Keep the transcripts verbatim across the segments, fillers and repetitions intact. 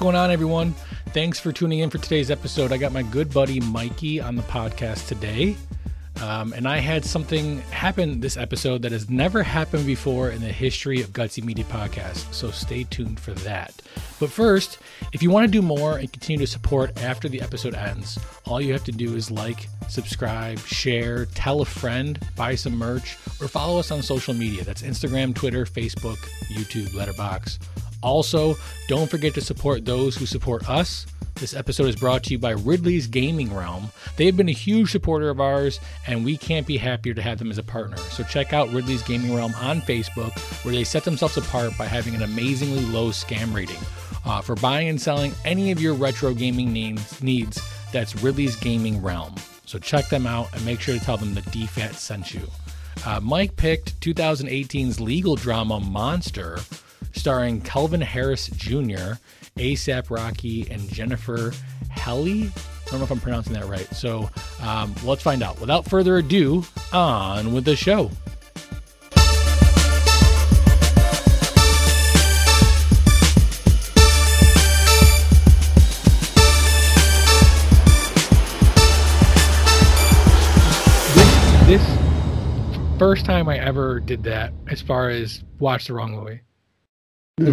going on, everyone? Thanks for tuning in for today's episode. I got my good buddy Mikey on the podcast today. Um, and I had something happen this episode that has never happened before in the history of Gutsy Media Podcast, so stay tuned for that. But first, if you want to do more and continue to support after the episode ends, all you have to do is like, subscribe, share, tell a friend, buy some merch, or follow us on social media. That's Instagram, Twitter, Facebook, YouTube, Letterboxd. Also, don't forget to support those who support us. This episode is brought to you by Ridley's Gaming Realm. They've been a huge supporter of ours, and we can't be happier to have them as a partner. So check out Ridley's Gaming Realm on Facebook, where they set themselves apart by having an amazingly low scam rating. Uh, for buying and selling any of your retro gaming needs, needs, that's Ridley's Gaming Realm. So check them out and make sure to tell them that D F A T sent you. Uh, Mike picked twenty eighteen's legal drama Monster, starring Kelvin Harrison Junior, ASAP Rocky, and Jennifer Ehle. I don't know if I'm pronouncing that right. So um, let's find out. Without further ado, on with the show. This, this first time I ever did that as far as watch the wrong movie.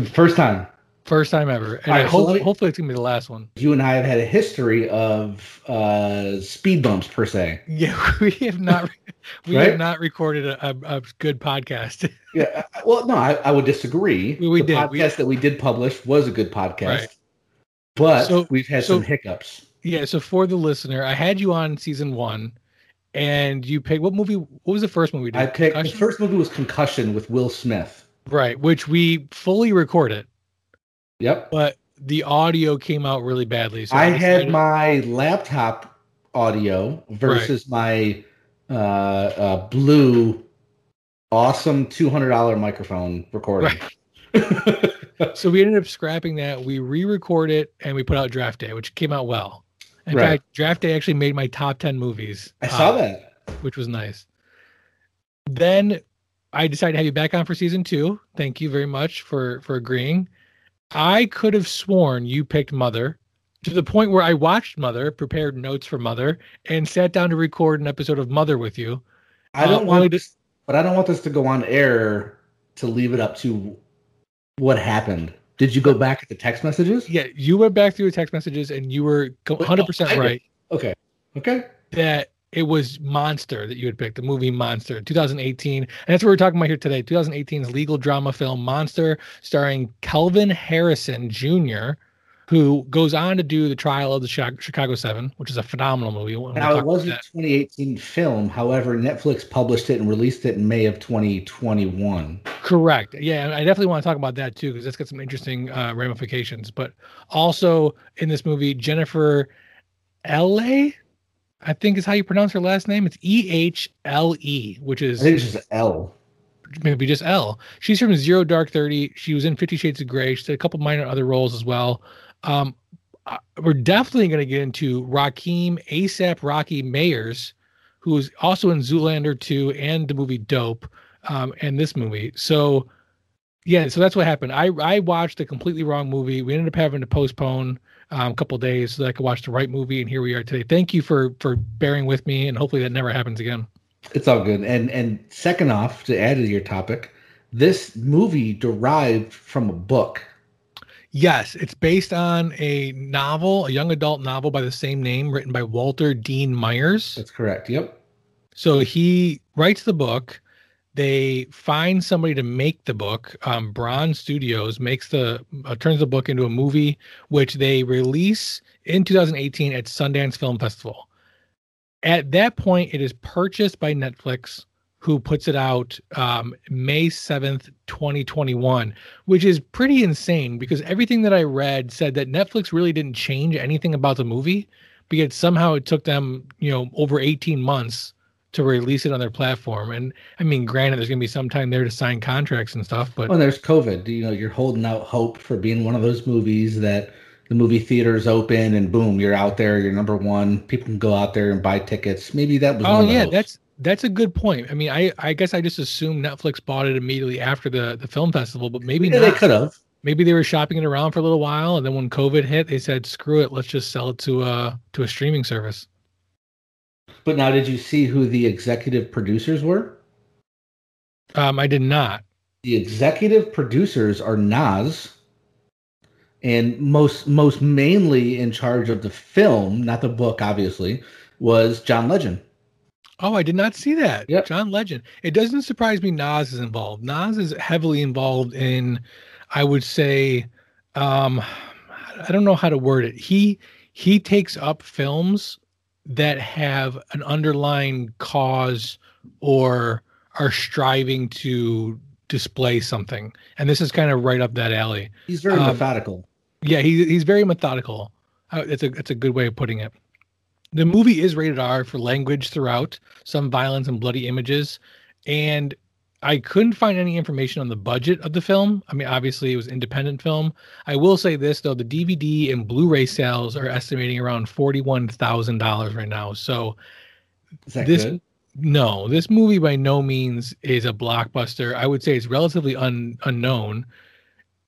First time. First time ever. And right, I hope, so me, hopefully it's going to be the last one. You and I have had a history of uh, speed bumps, per se. Yeah, we have not We right? have not recorded a, a, a good podcast. Yeah, well, no, I, I would disagree. We, we the did. podcast we, that we did publish was a good podcast. Right. But so, we've had so, some hiccups. Yeah, so for the listener, I had you on season one, and you picked, what movie, what was the first movie we did? I picked, Concussion? The first movie was Concussion with Will Smith. Right, which we fully recorded. Yep. But the audio came out really badly. So I, I had my laptop audio versus right. my uh, uh, blue, awesome two hundred dollars microphone recording. Right. So we ended up scrapping that. We re-record it, and we put out Draft Day, which came out well. In right. fact, Draft Day actually made my top ten movies. I saw um, that. Which was nice. Then I decided to have you back on for season two. Thank you very much for, for agreeing. I could have sworn you picked Mother, to the point where I watched Mother, prepared notes for Mother, and sat down to record an episode of Mother with you. I don't uh, want this, to, but I don't want this to go on air to leave it up to what happened. Did you go back at the text messages? Yeah, you went back through the text messages, and you were one hundred percent oh, right. Okay, okay. That it was Monster that you had picked, the movie Monster, twenty eighteen. And that's what we're talking about here today, twenty eighteen's legal drama film Monster, starring Kelvin Harrison Junior, who goes on to do The Trial of the Chicago seven, which is a phenomenal movie. We'll now, it was a twenty eighteen film. However, Netflix published it and released it in May of twenty twenty-one. Correct. Yeah, and I definitely want to talk about that, too, because that's got some interesting uh, ramifications. But also in this movie, Jennifer Ehle, I think is how you pronounce her last name. It's E H L E, which is... I think it's just L. Maybe just L. She's from Zero Dark Thirty. She was in Fifty Shades of Grey. She did a couple minor other roles as well. Um, we're definitely going to get into Rakim ASAP Rocky Myers, who is also in Zoolander two and the movie Dope, um, and this movie. So, yeah, so that's what happened. I, I watched a completely wrong movie. We ended up having to postpone Um, a couple days so that I could watch the right movie, and here we are today. Thank you for for bearing with me, and hopefully that never happens again. It's all good. And and second off, to add to your topic, this movie derived from a book. Yes, it's based on a novel, a young adult novel by the same name, written by Walter Dean Myers. That's correct. Yep. So he writes the book. They find somebody to make the book. Um, Bronze Studios makes the uh, turns the book into a movie, which they release in twenty eighteen at Sundance Film Festival. At that point, it is purchased by Netflix, who puts it out um, May seventh, twenty twenty-one, which is pretty insane because everything that I read said that Netflix really didn't change anything about the movie, but yet somehow it took them, you know, over eighteen months to release it on their platform. And I mean, granted, there's going to be some time there to sign contracts and stuff, but... Well, there's COVID. You know, you're holding out hope for being one of those movies that the movie theater's open and boom, you're out there, you're number one. People can go out there and buy tickets. Maybe that was Oh, one yeah, of those. that's that's a good point. I mean, I, I guess I just assumed Netflix bought it immediately after the, the film festival, but maybe yeah, not. They could have. maybe they were shopping it around for a little while, and then when COVID hit, they said, "Screw it, let's just sell it to a to a streaming service." But now, did you see who the executive producers were? Um, I did not. The executive producers are Nas, and most most mainly in charge of the film, not the book, obviously, was John Legend. Oh, I did not see that. Yep. John Legend. It doesn't surprise me Nas is involved. Nas is heavily involved in, I would say, um, I don't know how to word it. He he takes up films that have an underlying cause or are striving to display something. And this is kind of right up that alley. He's very um, methodical. Yeah, he, he's very methodical. That's a, that's a good way of putting it. The movie is rated R for language throughout, some violence and bloody images, and I couldn't find any information on the budget of the film. I mean, obviously, it was an independent film. I will say this, though. The D V D and Blu-ray sales are estimating around forty-one thousand dollars right now. So is that this, good? No, this movie by no means is a blockbuster. I would say it's relatively un, unknown.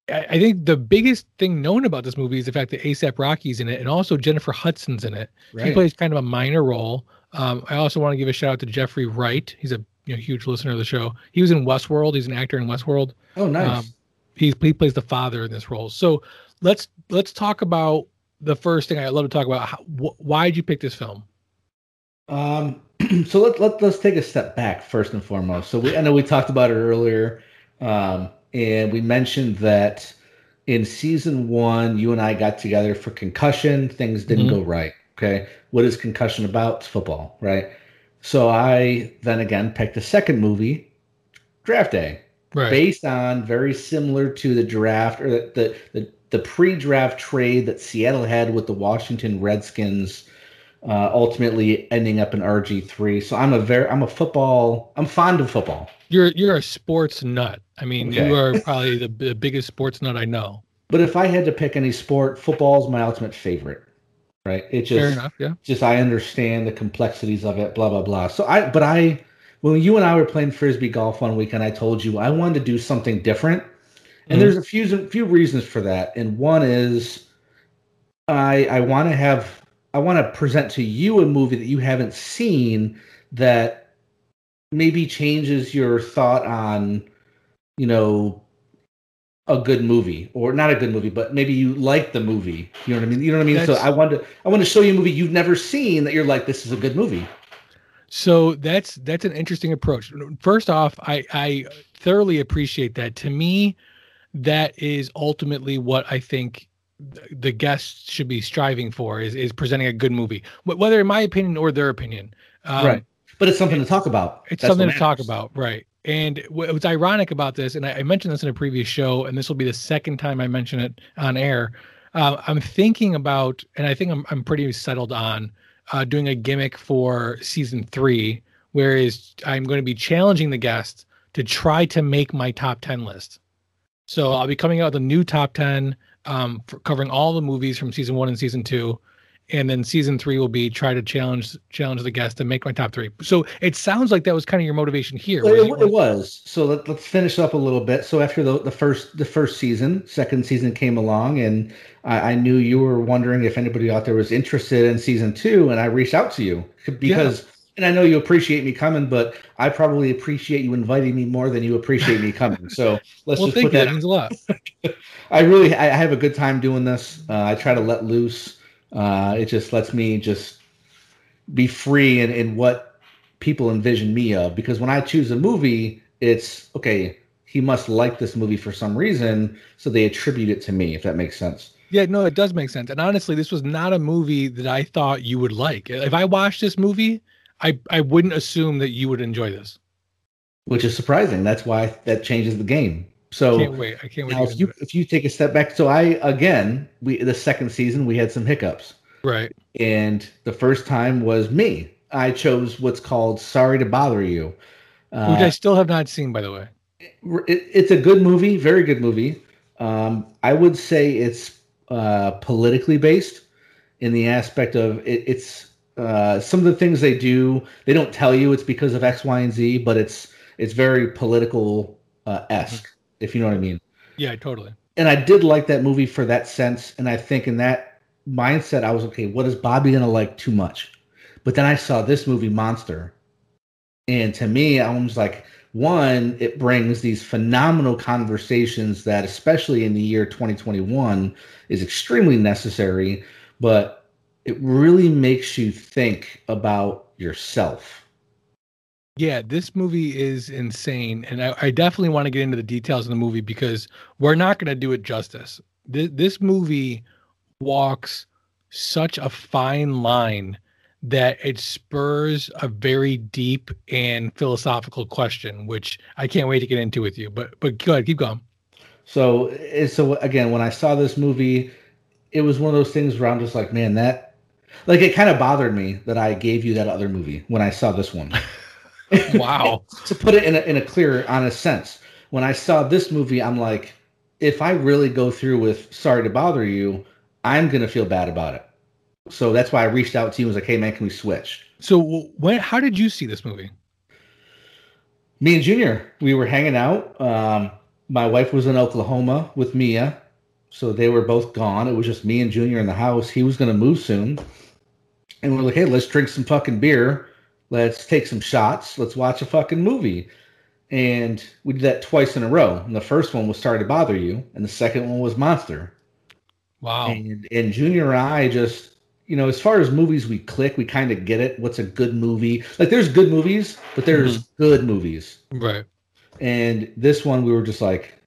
I, I think the biggest thing known about this movie is the fact that ASAP Rocky's in it, and also Jennifer Hudson's in it. Right. She plays kind of a minor role. Um, I also want to give a shout out to Jeffrey Wright. He's a you know, huge listener of the show. He was in Westworld. He's an actor in Westworld. Oh, nice. Um, he, he plays the father in this role. So let's let's talk about the first thing I love to talk about. How, wh- why did you pick this film? Um, so let, let, let's take a step back first and foremost. So we, I know we talked about it earlier, um, and we mentioned that in season one, you and I got together for Concussion. Things didn't mm-hmm. go right. Okay. What is Concussion about? It's football, right? So I then again picked a second movie, Draft Day, right, based on very similar to the draft or the, the, the pre-draft trade that Seattle had with the Washington Redskins, uh, ultimately ending up in R G three. So I'm a very I'm a football I'm fond of football. You're you're a sports nut. I mean, okay. You are probably the, the biggest sports nut I know. But if I had to pick any sport, football is my ultimate favorite. Right. It just, fair enough, yeah. Just I understand the complexities of it, blah, blah, blah. So I, but I, when you and I were playing Frisbee golf one weekend, I told you I wanted to do something different. And mm-hmm. there's a few, few reasons for that. And one is I, I want to have, I want to present to you a movie that you haven't seen that maybe changes your thought on, you know, a good movie, or not a good movie, but maybe you like the movie. You know what I mean? You know what I mean? That's, so I want to, I want to show you a movie you've never seen that you're like, this is a good movie. So that's, that's an interesting approach. First off, I, I thoroughly appreciate that. To me, that is ultimately what I think the guests should be striving for is, is presenting a good movie, whether in my opinion or their opinion. Um, right. But it's something it, to talk about. It's that's something to talk about. Right. And what's ironic about this, and I mentioned this in a previous show, and this will be the second time I mention it on air. Uh, I'm thinking about, and I think I'm I'm pretty settled on uh, doing a gimmick for season three, whereas I'm going to be challenging the guests to try to make my top ten list. So I'll be coming out with a new top ten, um, for covering all the movies from season one and season two. And then season three will be try to challenge challenge the guest to make my top three. So it sounds like that was kind of your motivation here. Well, right? it, it was. So let, let's finish up a little bit. So after the, the first the first season, second season came along, and I, I knew you were wondering if anybody out there was interested in season two, and I reached out to you because, yeah. and I know you appreciate me coming, but I probably appreciate you inviting me more than you appreciate me coming. So let's well, just put you. that. That means a lot. I really I, I have a good time doing this. Uh, I try to let loose. Uh, it just lets me just be free in, in what people envision me of. Because when I choose a movie, it's, okay, he must like this movie for some reason, so they attribute it to me, if that makes sense. Yeah, no, it does make sense. And honestly, this was not a movie that I thought you would like. If I watched this movie, I, I wouldn't assume that you would enjoy this. Which is surprising. That's why that changes the game. So I can't wait. I can't wait. Now, if, you, if you take a step back, so I, again, we the second season, we had some hiccups. Right. And the first time was me. I chose what's called Sorry to Bother You. Uh, Which I still have not seen, by the way. It, it, it's a good movie, very good movie. Um, I would say it's uh, politically based in the aspect of it, it's uh, some of the things they do, they don't tell you it's because of X, Y, and Z, but it's, it's very political-esque. Uh, mm-hmm. If you know what I mean. Yeah, totally. And I did like that movie for that sense. And I think in that mindset, I was, okay, what is Bobby going to like too much? But then I saw this movie, Monster. And to me, I was like, one, it brings these phenomenal conversations that, especially in the year twenty twenty-one, is extremely necessary. But it really makes you think about yourself. Yeah, this movie is insane. And I, I definitely want to get into the details of the movie because we're not going to do it justice. Th- this movie walks such a fine line that it spurs a very deep and philosophical question, which I can't wait to get into with you. But but go ahead, keep going. So, so again, when I saw this movie, it was one of those things where I'm just like, man, that, like, it kind of bothered me that I gave you that other movie when I saw this one. Wow. To put it in a, in a clear, honest sense, when I saw this movie, I'm like, if I really go through with Sorry to Bother You, I'm going to feel bad about it. So that's why I reached out to you and was like, hey, man, can we switch? So when, how did you see this movie? Me and Junior, we were hanging out. Um, my wife was in Oklahoma with Mia. So they were both gone. It was just me and Junior in the house. He was going to move soon. And we're like, hey, let's drink some fucking beer. Let's take some shots. Let's watch a fucking movie. And we did that twice in a row. And the first one was Sorry to Bother You. And the second one was Monster. Wow. And, and Junior and I just, you know, as far as movies we click, we kind of get it. What's a good movie? Like, there's good movies, but there's mm-hmm. good movies. Right. And this one, we were just like,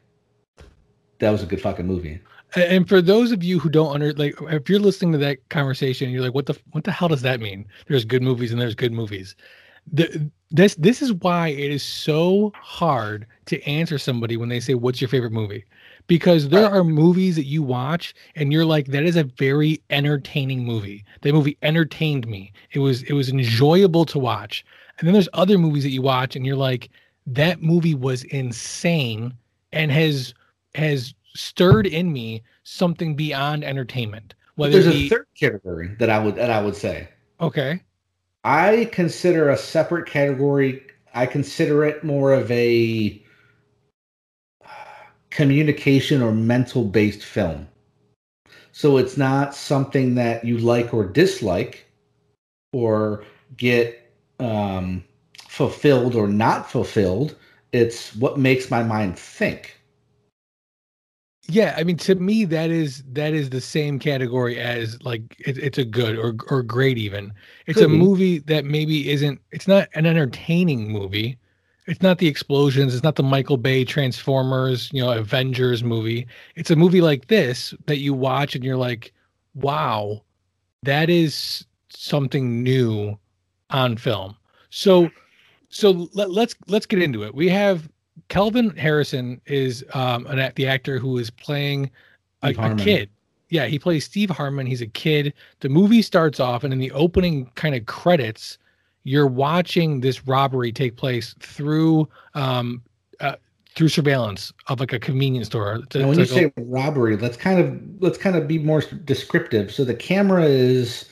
that was a good fucking movie. And for those of you who don't under, like, if you're listening to that conversation, you're like, what the, what the hell does that mean? There's good movies and there's good movies. The, this, this is why it is so hard to answer somebody when they say, what's your favorite movie? Because there are movies that you watch and you're like, that is a very entertaining movie. That movie entertained me. It was, it was enjoyable to watch. And then there's other movies that you watch and you're like, that movie was insane and has, has, stirred in me something beyond entertainment. Whether there's be... a third category that I would that I would say. Okay. I consider a separate category. I consider it more of a communication or mental based film. So it's not something that you like or dislike or get um, fulfilled or not fulfilled. It's what makes my mind think. Yeah, I mean, to me, that is that is the same category as, like, it, it's a good or or great even. It's Could a be. movie that maybe isn't, it's not an entertaining movie. It's not the explosions. It's not the Michael Bay Transformers, you know, Avengers movie. It's a movie like this that you watch and you're like, wow, that is something new on film. So so let, let's let's get into it. We have... Kelvin Harrison is um, an, the actor who is playing a, a kid. Yeah, he plays Steve Harmon. He's a kid. The movie starts off, and in the opening kind of credits, you're watching this robbery take place through um, uh, through surveillance of like a convenience store. It's, and when it's you like, say robbery, let's kind of let's kind of be more descriptive. So the camera is,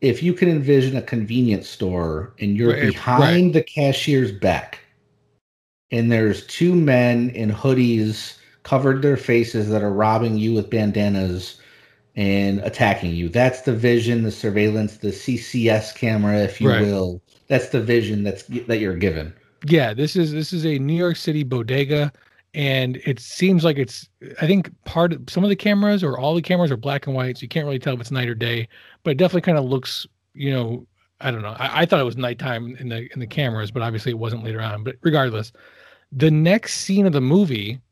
if you can envision a convenience store, and you're right, behind right. the cashier's back. And there's two men in hoodies covered their faces that are robbing you with bandanas and attacking you. That's the vision, the surveillance, the C C S camera, if you right. will. That's the vision that's that you're given. Yeah, this is this is a New York City bodega, and it seems like it's. I think part of some of the cameras or all the cameras are black and white, so you can't really tell if it's night or day. But it definitely kind of looks, you know, I don't know. I, I thought it was nighttime in the in the cameras, but obviously it wasn't later on. But regardless. The next scene of the movie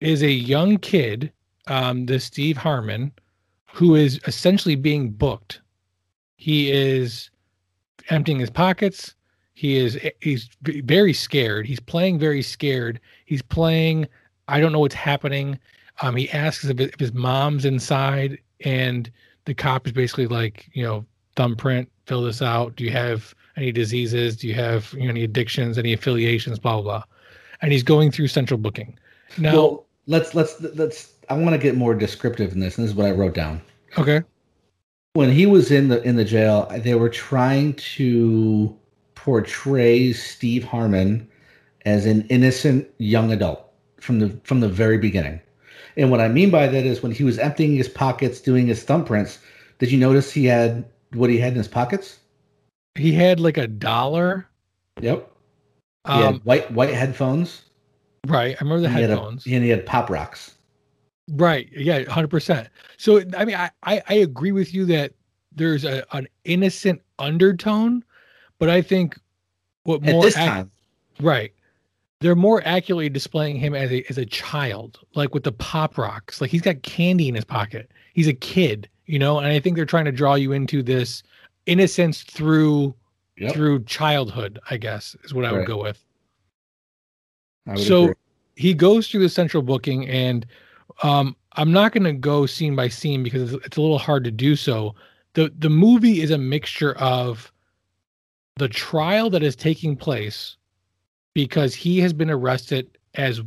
is a young kid, um, the Steve Harmon, who is essentially being booked. He is emptying his pockets. He is he's very scared. He's playing very scared. He's playing, I don't know what's happening. Um, he asks if, if his mom's inside, and the cop is basically like, you know, thumbprint, fill this out. Do you have any diseases? Do you have, you know, any addictions, any affiliations, blah, blah, blah. And he's going through central booking. Now, well, let's, let's, let's, I want to get more descriptive in this. And this is what I wrote down. Okay. When he was in the, in the jail, they were trying to portray Steve Harmon as an innocent young adult from the, from the very beginning. And what I mean by that is when he was emptying his pockets, doing his thumbprints, did you notice he had what he had in his pockets? He had like a dollar. Yep. He um, had white white headphones. Right. I remember the and headphones. He a, and he had Pop Rocks. Right. Yeah, one hundred percent. So, I mean, I, I, I agree with you that there's a, an innocent undertone, but I think what more... At this ac- time. Right. They're more accurately displaying him as a as a child, like with the Pop Rocks. Like, he's got candy in his pocket. He's a kid, you know? And I think they're trying to draw you into this innocence through... Yep. Through childhood, I guess, is what I would right. go with. I would so agree. He goes through the central booking, and um, I'm not going to go scene by scene because it's, it's a little hard to do so. The The movie is a mixture of the trial that is taking place because he has been arrested as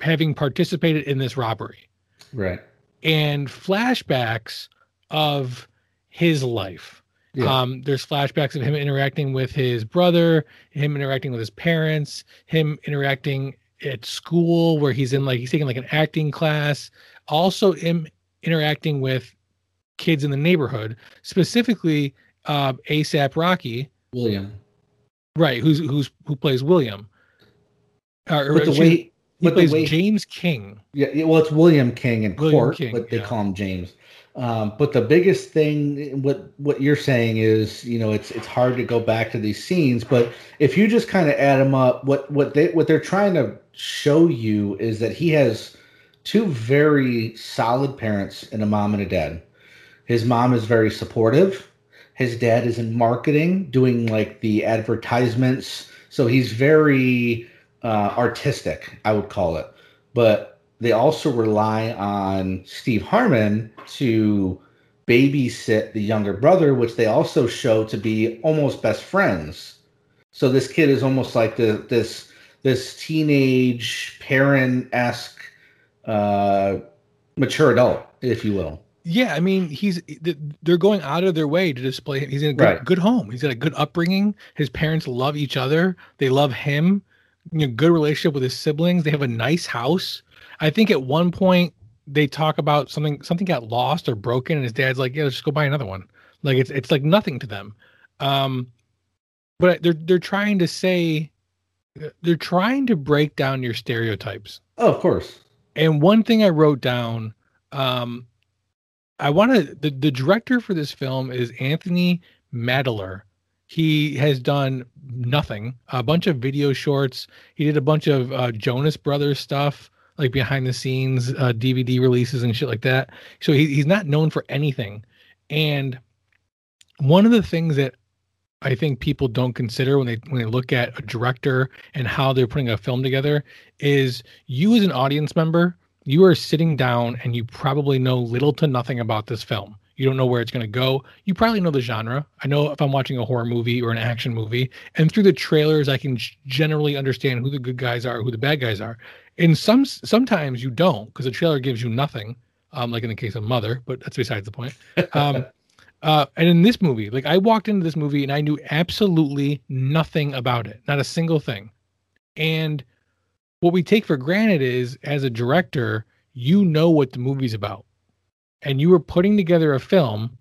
having participated in this robbery. Right. And flashbacks of his life. Yeah. Um, there's flashbacks of him interacting with his brother, him interacting with his parents, him interacting at school where he's in like, he's taking like an acting class. Also him interacting with kids in the neighborhood, specifically, uh, ASAP Rocky. William. Right. Who's, who's, who plays William. Uh, but the she, way, he but plays the way, James King. Yeah. Well, it's William King in William court, King, but they yeah. call him James. Um, but the biggest thing, what what you're saying is, you know, it's it's hard to go back to these scenes. But if you just kind of add them up, what what they what they're trying to show you is that he has two very solid parents and a mom and a dad. His mom is very supportive. His dad is in marketing, doing like the advertisements. So he's very uh, artistic, I would call it. But they also rely on Steve Harmon to babysit the younger brother, which they also show to be almost best friends. So this kid is almost like the, this this teenage parent-esque uh, mature adult, if you will. Yeah, I mean, he's they're going out of their way to display him. He's in a good, right. good home. He's got a good upbringing. His parents love each other. They love him. You know, good relationship with his siblings. They have a nice house. I think at one point they talk about something something got lost or broken, and his dad's like, "Yeah, let's just go buy another one." Like it's it's like nothing to them. Um, but they're they're trying to say they're trying to break down your stereotypes. Oh, of course. And one thing I wrote down, um, I want to the, the director for this film is Anthony Mandler. He has done nothing, a bunch of video shorts. He did a bunch of uh, Jonas Brothers stuff. Like behind the scenes, uh, D V D releases and shit like that. So he, he's not known for anything. And one of the things that I think people don't consider when they, when they look at a director and how they're putting a film together is you as an audience member, you are sitting down and you probably know little to nothing about this film. You don't know where it's going to go. You probably know the genre. I know if I'm watching a horror movie or an action movie, and through the trailers, I can generally understand who the good guys are, who the bad guys are. And some sometimes you don't, because the trailer gives you nothing, um, like in the case of Mother, but that's besides the point. Um, uh, and in this movie, like I walked into this movie and I knew absolutely nothing about it, not a single thing. And what we take for granted is, as a director, you know what the movie's about. And you were putting together a film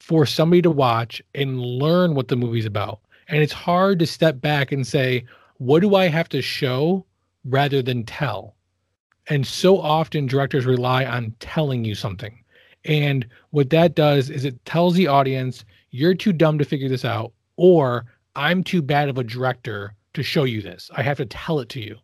for somebody to watch and learn what the movie's about. And it's hard to step back and say, what do I have to show rather than tell? And so often directors rely on telling you something. And what that does is it tells the audience, you're too dumb to figure this out, or I'm too bad of a director to show you this. I have to tell it to you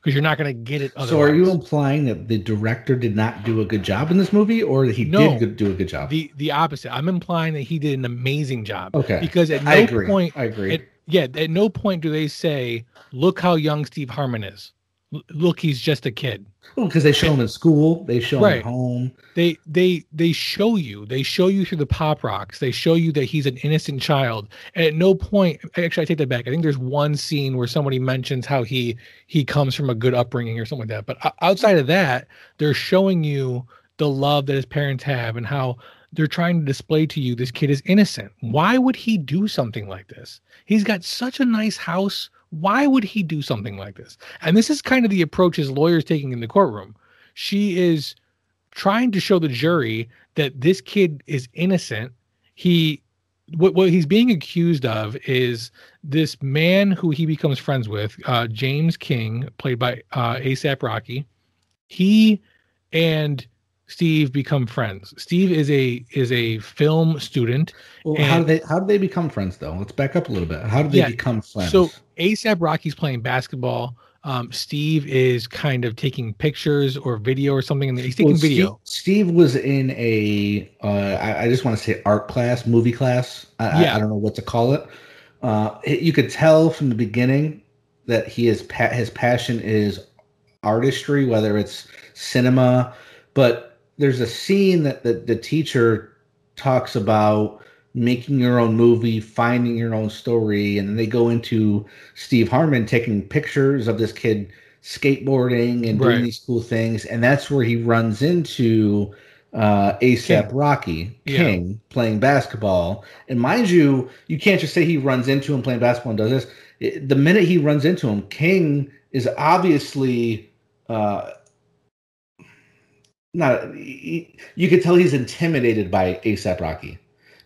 because you're not going to get it otherwise. So are you implying that the director did not do a good job in this movie, or that he no, did do a good job? The the opposite. I'm implying that he did an amazing job. Okay. Because at no I agree. point I agree. At, yeah, at no point do they say, look how young Steve Harmon is. L- look, he's just a kid. Well, because they show him in school, they show right. him at home. They they they show you. They show you through the Pop Rocks. They show you that he's an innocent child. And at no point, actually, I take that back. I think there's one scene where somebody mentions how he he comes from a good upbringing or something like that. But outside of that, they're showing you the love that his parents have and how they're trying to display to you this kid is innocent. Why would he do something like this? He's got such a nice house. Why would he do something like this? And this is kind of the approach his lawyer's taking in the courtroom. she is trying to show the jury that this kid is innocent. He, what, what he's being accused of is this man who he becomes friends with, uh, James King, played by uh, ASAP Rocky. He and Steve become friends. Steve is a is a film student. Well, how do they how do they become friends though? Let's back up a little bit. How do they yeah, become friends? So ASAP Rocky's playing basketball. Um, Steve is kind of taking pictures or video or something. And he's taking well, video. Steve, Steve was in a uh, I, I just want to say art class, movie class. I, yeah. I, I don't know what to call it. Uh, it. You could tell from the beginning that he is pa- his passion is artistry, whether it's cinema, but there's a scene that the, the teacher talks about making your own movie, finding your own story. And then they go into Steve Harmon taking pictures of this kid skateboarding and right. doing these cool things. And that's where he runs into uh, ASAP Rocky King yeah. playing basketball. And mind you, you can't just say he runs into him playing basketball and does this. It, the minute he runs into him, King is obviously uh, – Not he, you could tell he's intimidated by ASAP Rocky,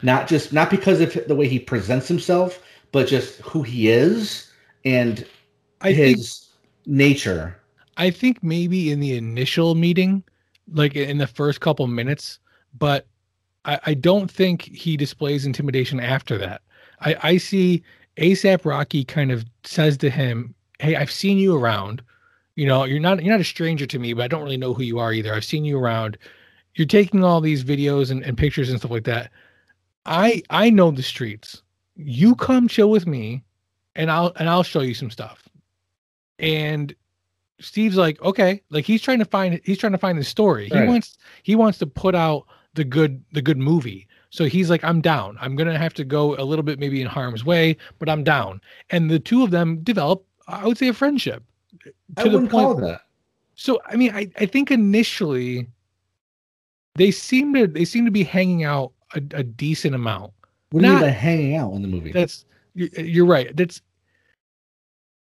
not just not because of the way he presents himself, but just who he is and I his think, nature. I think maybe in the initial meeting, like in the first couple minutes, but I, I don't think he displays intimidation after that. I, I see ASAP Rocky kind of says to him, "Hey, I've seen you around. You know, you're not you're not a stranger to me, but I don't really know who you are either. I've seen you around. You're taking all these videos and, and pictures and stuff like that. I I know the streets. You come chill with me, and I'll and I'll show you some stuff." And Steve's like, okay, like he's trying to find he's trying to find the story. Right. He wants he wants to put out the good the good movie. So he's like, I'm down. I'm gonna have to go a little bit maybe in harm's way, but I'm down. And the two of them develop, I would say, a friendship. To I the wouldn't point. Call that. So I mean, I, I think initially they seem to they seem to be hanging out a, a decent amount. What do you mean by hanging out in the movie? That's you're right. That's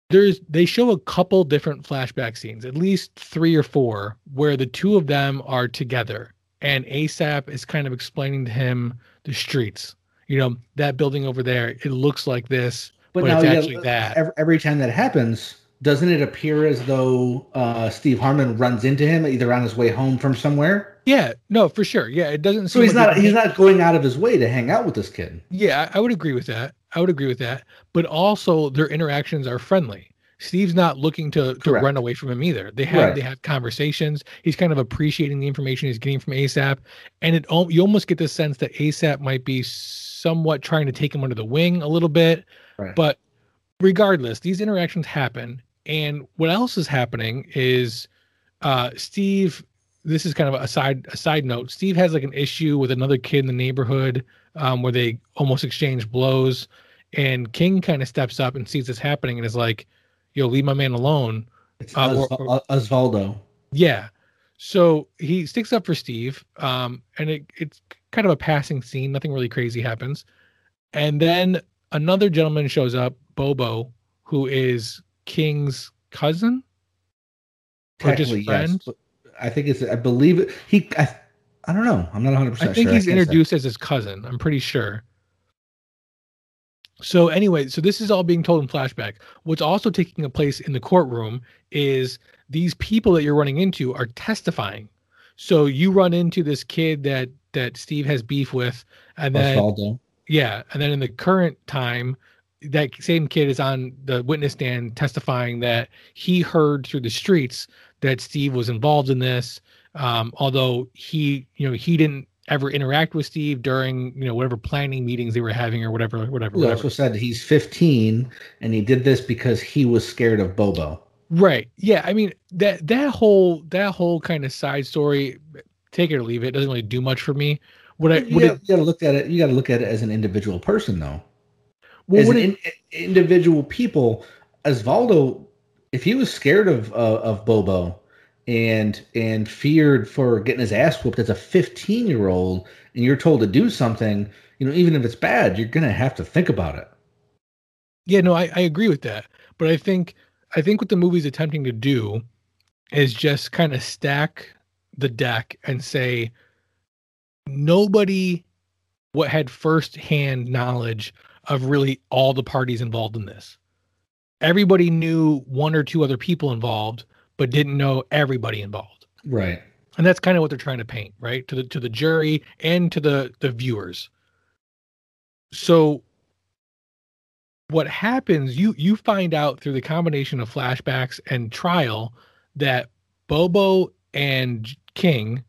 there's they show a couple different flashback scenes, at least three or four, where the two of them are together, and ASAP is kind of explaining to him the streets. You know, that building over there, it looks like this, but, but now it's actually that. Every, every time that happens. Doesn't it appear as though uh, Steve Harmon runs into him either on his way home from somewhere? Yeah, no, for sure. Yeah, it doesn't. So seem he's like not he's hang- not going out of his way to hang out with this kid. Yeah, I would agree with that. I would agree with that. But also, their interactions are friendly. Steve's not looking to, to run away from him either. They have right. they have conversations. He's kind of appreciating the information he's getting from ASAP, and it you almost get the sense that ASAP might be somewhat trying to take him under the wing a little bit, right. but. Regardless, these interactions happen, and what else is happening is uh, Steve. This is kind of a side a side note. Steve has like an issue with another kid in the neighborhood um, where they almost exchange blows, and King kind of steps up and sees this happening and is like, "Yo, leave my man alone." It's uh, Os- or, or, Osvaldo. Yeah, so he sticks up for Steve, um, and it, it's kind of a passing scene. Nothing really crazy happens, and then another gentleman shows up. Bobo, who is King's cousin, or just friend? Yes. I think it's. I believe it, he. I, I don't know. I'm not one hundred percent sure. I think sure. he's I introduced as his cousin. I'm pretty sure. So anyway, so this is all being told in flashback. What's also taking place in the courtroom is these people that you're running into are testifying. So you run into this kid that that Steve has beef with, and then Osvaldo. yeah, and then in the current time. That same kid is on the witness stand testifying that he heard through the streets that Steve was involved in this. Um, although he, you know, he didn't ever interact with Steve during, you know, whatever planning meetings they were having or whatever, whatever. He also said he's fifteen and he did this because he was scared of Bobo. Right. Yeah. I mean, that, that whole, that whole kind of side story, take it or leave it, doesn't really do much for me. What I, you, what gotta, it, you gotta look at it. You gotta look at it as an individual person though. Well, As what in, it, individual people, Osvaldo, if he was scared of uh, of Bobo and and feared for getting his ass whooped as a fifteen-year-old, and you're told to do something, you know, even if it's bad, you're gonna have to think about it. Yeah, no, I, I agree with that, but I think I think what the movie's attempting to do is just kind of stack the deck and say nobody what had firsthand knowledge of really all the parties involved in this. Everybody knew one or two other people involved, but didn't know everybody involved. Right. And that's kind of what they're trying to paint, right? To the to the jury and to the, the viewers. So what happens, you you find out through the combination of flashbacks and trial that Bobo and King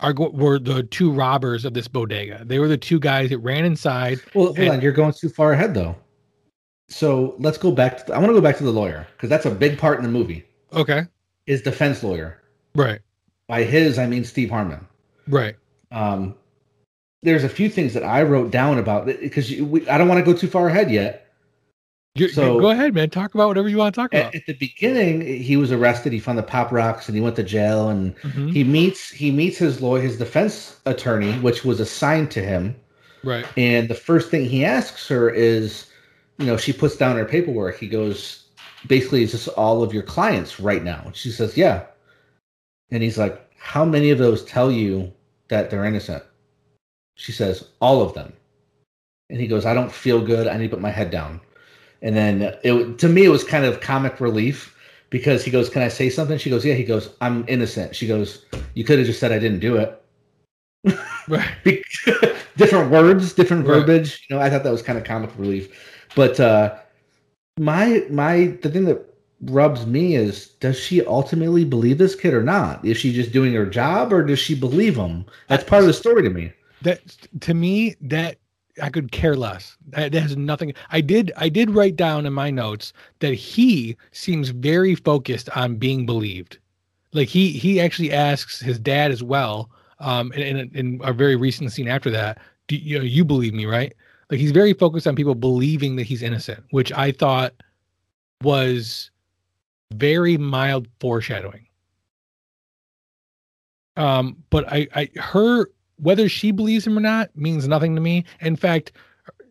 are were the two robbers of this bodega. They were the two guys that ran inside. Well, hold and, on, you're going too far ahead though. So let's go back. To the, I want to go back to the lawyer because that's a big part in the movie. Okay, his defense lawyer. Right. By his, I mean Steve Harmon. Right. Um, there's a few things that I wrote down about it because I don't want to go too far ahead yet. You're, so you're, go ahead, man. Talk about whatever you want to talk about. At, at the beginning, he was arrested. He found the Pop Rocks and he went to jail. And mm-hmm. he meets he meets his lawyer, his defense attorney, which was assigned to him. Right. And the first thing he asks her is, you know, she puts down her paperwork. He goes, basically, is this all of your clients right now? And she says, yeah. And he's like, how many of those tell you that they're innocent? She says, all of them. And he goes, I don't feel good. I need to put my head down. And then it, to me, it was kind of comic relief because he goes, can I say something? She goes, yeah. He goes, I'm innocent. She goes, you could have just said I didn't do it. Right. Different words, different right. verbiage. You know, I thought that was kind of comic relief. But uh, my my the thing that rubs me is, does she ultimately believe this kid or not? Is she just doing her job or does she believe him? That's part of the story to me. That to me, that I could care less. That, that has nothing. I did. I did write down in my notes that he seems very focused on being believed. Like he, he actually asks his dad as well. Um, in, in, in a very recent scene after that, do you know, you believe me, right? Like he's very focused on people believing that he's innocent, which I thought was very mild foreshadowing. Um, but I, I, her, whether she believes him or not means nothing to me. In fact,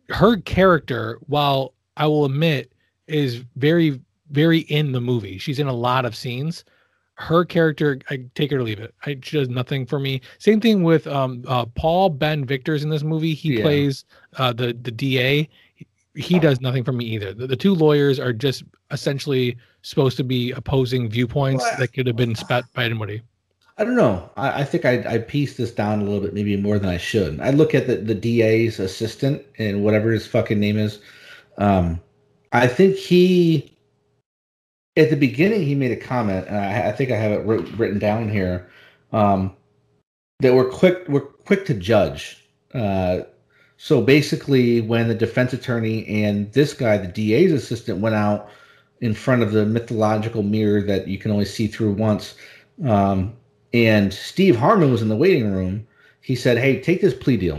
her character, while I will admit, is very, very in the movie. She's in a lot of scenes. Her character, I take her to leave it. I, she does nothing for me. Same thing with um, uh, Paul Ben Victor's in this movie. He yeah. plays uh, the, the D A. He, he does nothing for me either. The, the two lawyers are just essentially supposed to be opposing viewpoints well, I, that could have been spat by anybody. I don't know. I, I think I, I pieced this down a little bit, maybe more than I should. I look at the, the D A's assistant and whatever his fucking name is. Um, I think he, at the beginning, he made a comment, and I, I think I have it wrote, written down here, um, that we're quick, we're quick to judge. Uh, so basically, when the defense attorney and this guy, the D A's assistant, went out in front of the mythological mirror that you can only see through once, um, and Steve Harmon was in the waiting room. He said, hey, take this plea deal.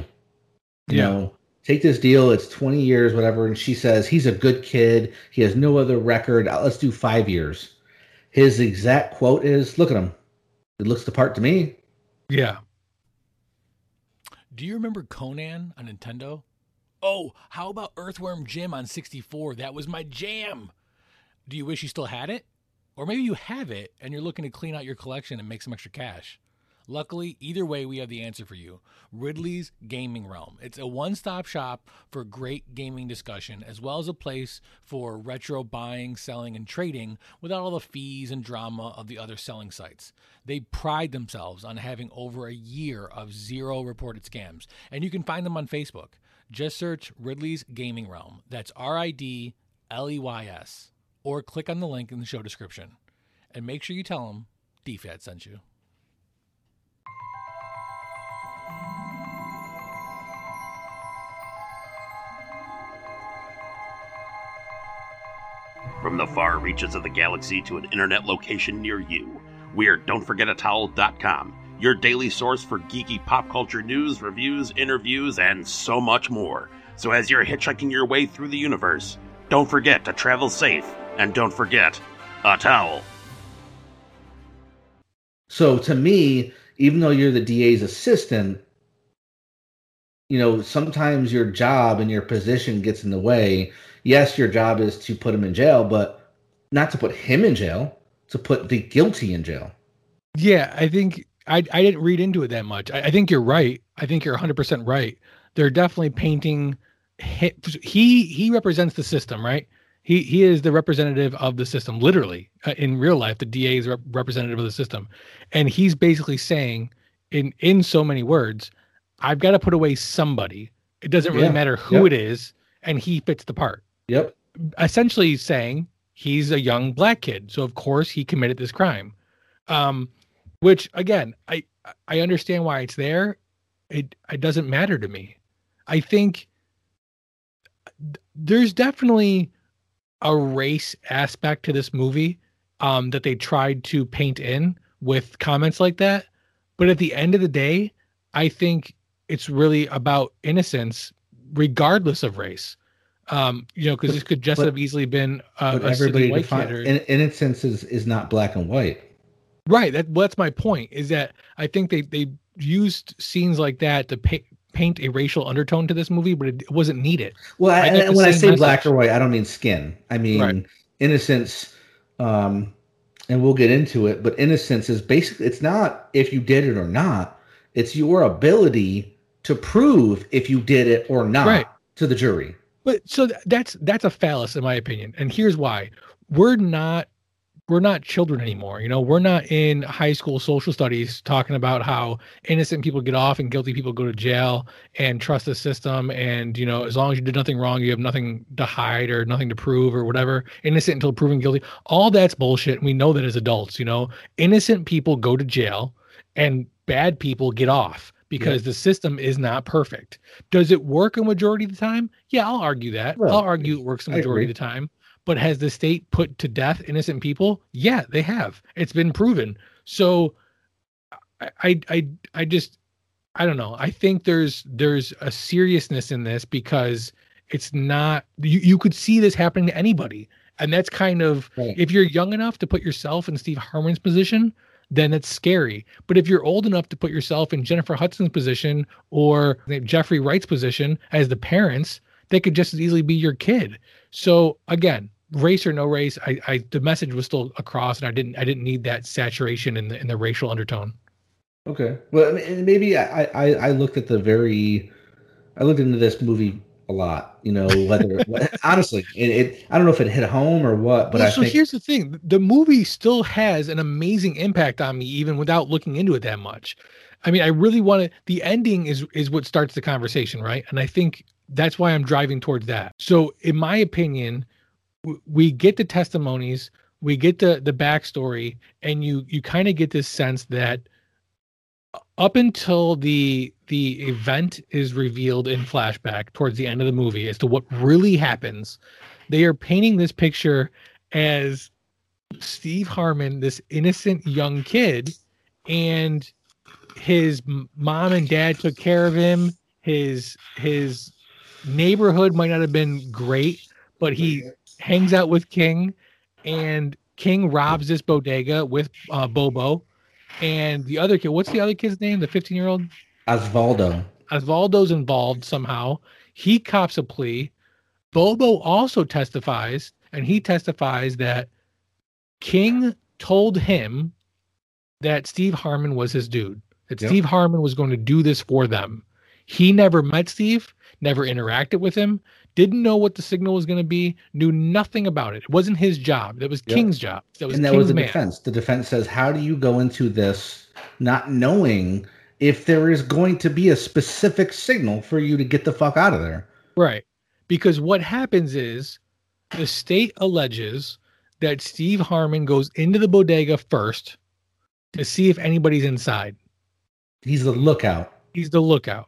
You yeah. know, take this deal. It's twenty years, whatever. And she says, he's a good kid. He has no other record. Let's do five years. His exact quote is, look at him. It looks the part to me. Yeah. Do you remember Conan on Nintendo? Oh, how about Earthworm Jim on sixty-four? That was my jam. Do you wish you still had it? Or maybe you have it and you're looking to clean out your collection and make some extra cash. Luckily, either way, we have the answer for you. Ridley's Gaming Realm. It's a one-stop shop for great gaming discussion, as well as a place for retro buying, selling, and trading without all the fees and drama of the other selling sites. They pride themselves on having over a year of zero reported scams, and you can find them on Facebook. Just search Ridley's Gaming Realm. That's R I D L E Y S. Or click on the link in the show description. And make sure you tell them D F A T sent you. From the far reaches of the galaxy to an internet location near you, we're don't forget a towel dot com, your daily source for geeky pop culture news, reviews, interviews, and so much more. So as you're hitchhiking your way through the universe, don't forget to travel safe. And don't forget, a towel. So to me, even though you're the D A's assistant, you know, sometimes your job and your position gets in the way. Yes, your job is to put him in jail, but not to put him in jail, to put the guilty in jail. Yeah, I think I I didn't read into it that much. I, I think you're right. I think you're one hundred percent right. They're definitely painting. He he, he represents the system, right? He he is the representative of the system, literally. Uh, in real life, the D A is rep- representative of the system. And he's basically saying, in, in so many words, I've got to put away somebody. It doesn't really yeah. matter who yep. it is, and he fits the part. Yep. Essentially saying he's a young black kid, so of course he committed this crime. Um, which, again, I I understand why it's there. It, it doesn't matter to me. I think there's definitely a race aspect to this movie um, that they tried to paint in with comments like that. But at the end of the day, I think it's really about innocence, regardless of race. Um, you know, because this could just but, have easily been uh, a everybody white define, or, in, innocence is, is not black and white. Right. That, that's my point, is that I think they, they used scenes like that to pay, paint a racial undertone to this movie, but it, it wasn't needed. Well, I, I, when I say message. black or white, I don't mean skin. I mean right. innocence, um, and we'll get into it, but innocence is basically, it's not if you did it or not. It's your ability to prove if you did it or not right. to the jury. But so th- that's that's a fallacy, in my opinion. And here's why. We're not we're not children anymore. You know, we're not in high school social studies talking about how innocent people get off and guilty people go to jail and trust the system. And, you know, as long as you did nothing wrong, you have nothing to hide or nothing to prove or whatever. Innocent until proven guilty. All that's bullshit. We know that as adults, you know, innocent people go to jail and bad people get off. Because yeah. the system is not perfect. Does it work a majority of the time? Yeah, I'll argue that. Well, I'll argue it works a majority of the time. But has the state put to death innocent people? Yeah, they have. It's been proven. So I I, I, I just, I don't know. I think there's there's a seriousness in this because it's not, you, you could see this happening to anybody. And that's kind of, right. if you're young enough to put yourself in Steve Harmon's position, then it's scary. But if you're old enough to put yourself in Jennifer Hudson's position or Jeffrey Wright's position as the parents, they could just as easily be your kid. So again, race or no race, I, I the message was still across, and I didn't I didn't need that saturation in the in the racial undertone. Okay, well, maybe I I, I looked at the very I looked into this movie a lot, you know, whether honestly, it, it I don't know if it hit home or what, but well, I so think, here's the thing: the movie still has an amazing impact on me, even without looking into it that much. I mean, I really want to. The ending is is what starts the conversation, right? And I think that's why I'm driving towards that. So, in my opinion, w- we get the testimonies, we get the the backstory, and you you kind of get this sense that up until the the event is revealed in flashback towards the end of the movie as to what really happens, they are painting this picture as Steve Harmon, this innocent young kid, and his mom and dad took care of him. His his neighborhood might not have been great, but he hangs out with King, and King robs this bodega with uh, Bobo. And the other kid, what's the other kid's name? The fifteen-year-old? Osvaldo. Osvaldo's involved somehow. He cops a plea. Bobo also testifies, and he testifies that King told him that Steve Harmon was his dude, that yep. Steve Harmon was going to do this for them. He never met Steve, never interacted with him, didn't know what the signal was going to be, knew nothing about it. It wasn't his job. That was yep. King's job. That was and that King's was the man. defense. The defense says, how do you go into this not knowing if there is going to be a specific signal for you to get the fuck out of there? Right. Because what happens is the state alleges that Steve Harmon goes into the bodega first to see if anybody's inside. He's the lookout. He's the lookout.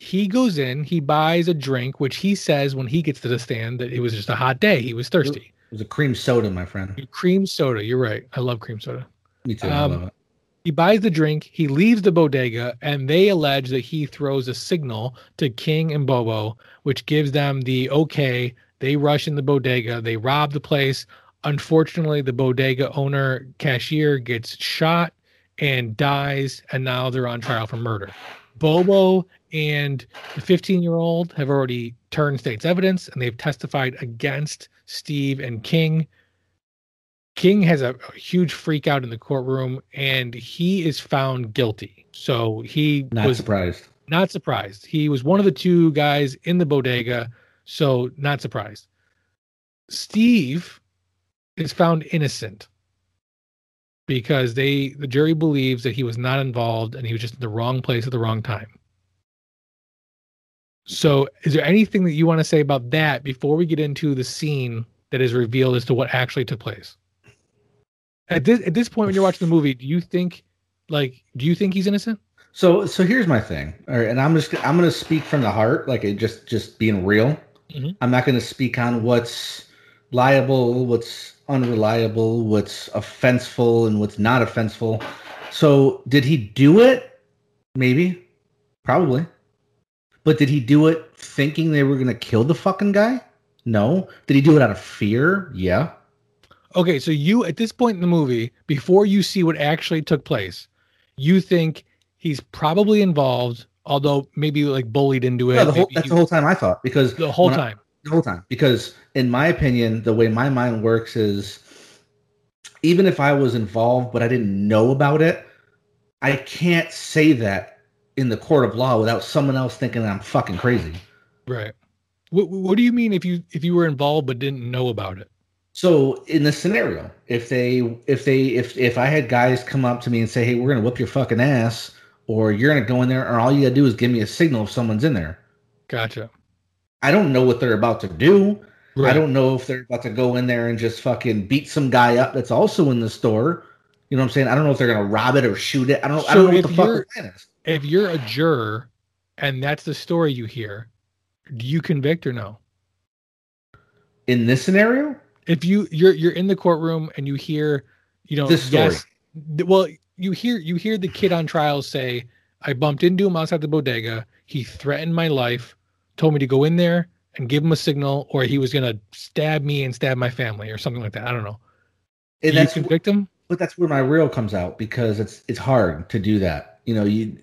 He goes in, he buys a drink, which he says when he gets to the stand that it was just a hot day. He was thirsty. It was a cream soda, my friend. Cream soda. You're right. I love cream soda. Me too. Um, I love it. He buys the drink, he leaves the bodega, and they allege that he throws a signal to King and Bobo, which gives them the okay. They rush in the bodega. They rob the place. Unfortunately, the bodega owner cashier gets shot and dies, and now they're on trial for murder. Bobo and the fifteen-year-old have already turned state's evidence, and they've testified against Steve and King. King has a, a huge freak out in the courtroom, and he is found guilty. So he not was surprised. Not surprised. He was one of the two guys in the bodega, so not surprised. Steve is found innocent because they the jury believes that he was not involved and he was just in the wrong place at the wrong time. So is there anything that you want to say about that before we get into the scene that is revealed as to what actually took place? At this at this point when you're watching the movie, do you think like do you think he's innocent? So so here's my thing. All right, and I'm just I'm going to speak from the heart, like it just just being real. Mm-hmm. I'm not going to speak on what's liable, what's unreliable, what's offenseful and what's not offenseful. So did he do it? Maybe. Probably. But did he do it thinking they were going to kill the fucking guy? No. Did he do it out of fear? Yeah. Okay, so you, at this point in the movie, before you see what actually took place, you think he's probably involved, although maybe like bullied into it. Yeah, the whole, that's he, the whole time I thought. because The whole time. I, the whole time. Because in my opinion, the way my mind works is, even if I was involved but I didn't know about it, I can't say that in the court of law without someone else thinking I'm fucking crazy. Right. What, what do you mean if you if you were involved but didn't know about it? So in this scenario, if they if they if if I had guys come up to me and say, "Hey, we're gonna whip your fucking ass," or "You're gonna go in there," or all you gotta do is give me a signal if someone's in there. Gotcha. I don't know what they're about to do. Right. I don't know if they're about to go in there and just fucking beat some guy up that's also in the store. You know what I'm saying? I don't know if they're gonna rob it or shoot it. I don't. So I don't know what the fuck the plan is. If you're a juror and that's the story you hear, do you convict or no? In this scenario, if you you're you're in the courtroom and you hear, you know, this story. Yes, well, you hear you hear the kid on trial say, "I bumped into him outside the bodega. He threatened my life. Told me to go in there and give him a signal, or he was going to stab me and stab my family," or something like that. I don't know. And that's you convict him? But that's where my reel comes out, because it's it's hard to do that. You know, you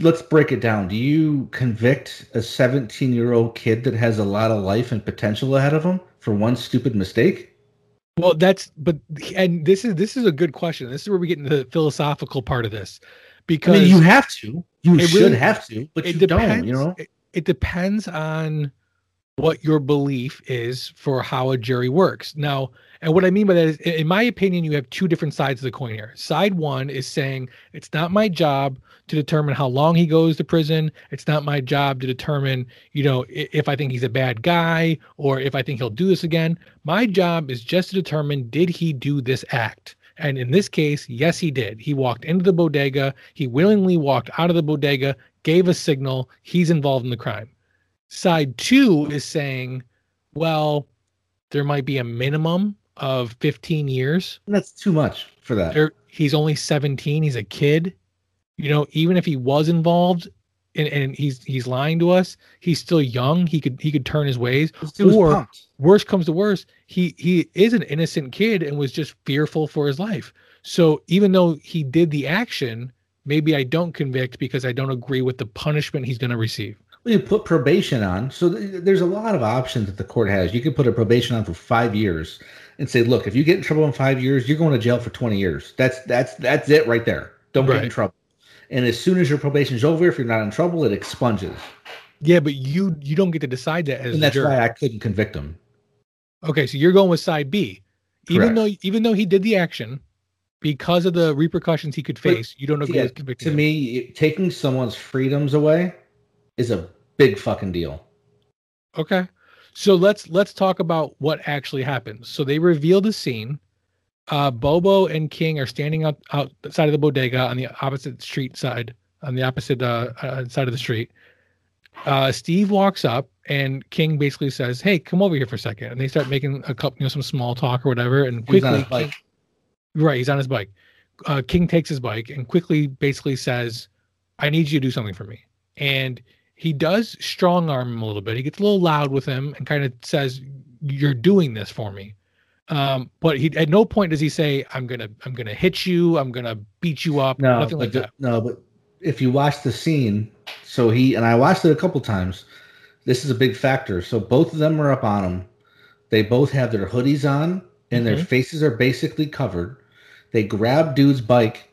let's break it down. Do you convict a seventeen-year-old kid that has a lot of life and potential ahead of him for one stupid mistake? Well, that's but and this is this is a good question. This is where we get into the philosophical part of this, because I mean, you have to, you should really, have to, but you depends, don't. You know. It, It depends on what your belief is for how a jury works. Now, and what I mean by that is, in my opinion, you have two different sides of the coin here. Side one is saying, it's not my job to determine how long he goes to prison. It's not my job to determine, you know, if I think he's a bad guy or if I think he'll do this again. My job is just to determine, did he do this act? And in this case, yes, he did. He walked into the bodega. He willingly walked out of the bodega, gave a signal, he's involved in the crime. Side two is saying, well, there might be a minimum of fifteen years. That's too much for that. There, he's only seventeen. He's a kid. You know, even if he was involved and, and he's he's lying to us, he's still young. He could he could turn his ways. Or worse comes to worse, he he is an innocent kid and was just fearful for his life. So even though he did the action, maybe I don't convict because I don't agree with the punishment he's going to receive. Well, you put probation on. So th- there's a lot of options that the court has. You could put a probation on for five years and say, look, if you get in trouble in five years, you're going to jail for twenty years. That's that's that's it right there. Don't right. get in trouble. And as soon as your probation is over, if you're not in trouble, it expunges. Yeah, but you you don't get to decide that as and a that's juror. Why I couldn't convict him. Okay, so you're going with side B. Correct. Even though even though he did the action, because of the repercussions he could face, but, you don't agree yeah, with convicting. To him. Me, taking someone's freedoms away is a big fucking deal. Okay, so let's let's talk about what actually happens. So they reveal the scene. Uh, Bobo and King are standing out outside of the bodega on the opposite street side, on the opposite uh, uh, side of the street. Uh, Steve walks up and King basically says, "Hey, come over here for a second." And they start making a couple, you know, some small talk or whatever. And quickly. Right, he's on his bike. Uh, King takes his bike and quickly basically says, I need you to do something for me. And he does strong arm him a little bit. He gets a little loud with him and kind of says, you're doing this for me. Um, but he at no point does he say, I'm gonna I'm gonna hit you, I'm gonna beat you up, no, nothing like the, that. No, but if you watch the scene, so he and I watched it a couple times, this is a big factor. So both of them are up on him. They both have their hoodies on. and mm-hmm. their faces are basically covered. They grab dude's bike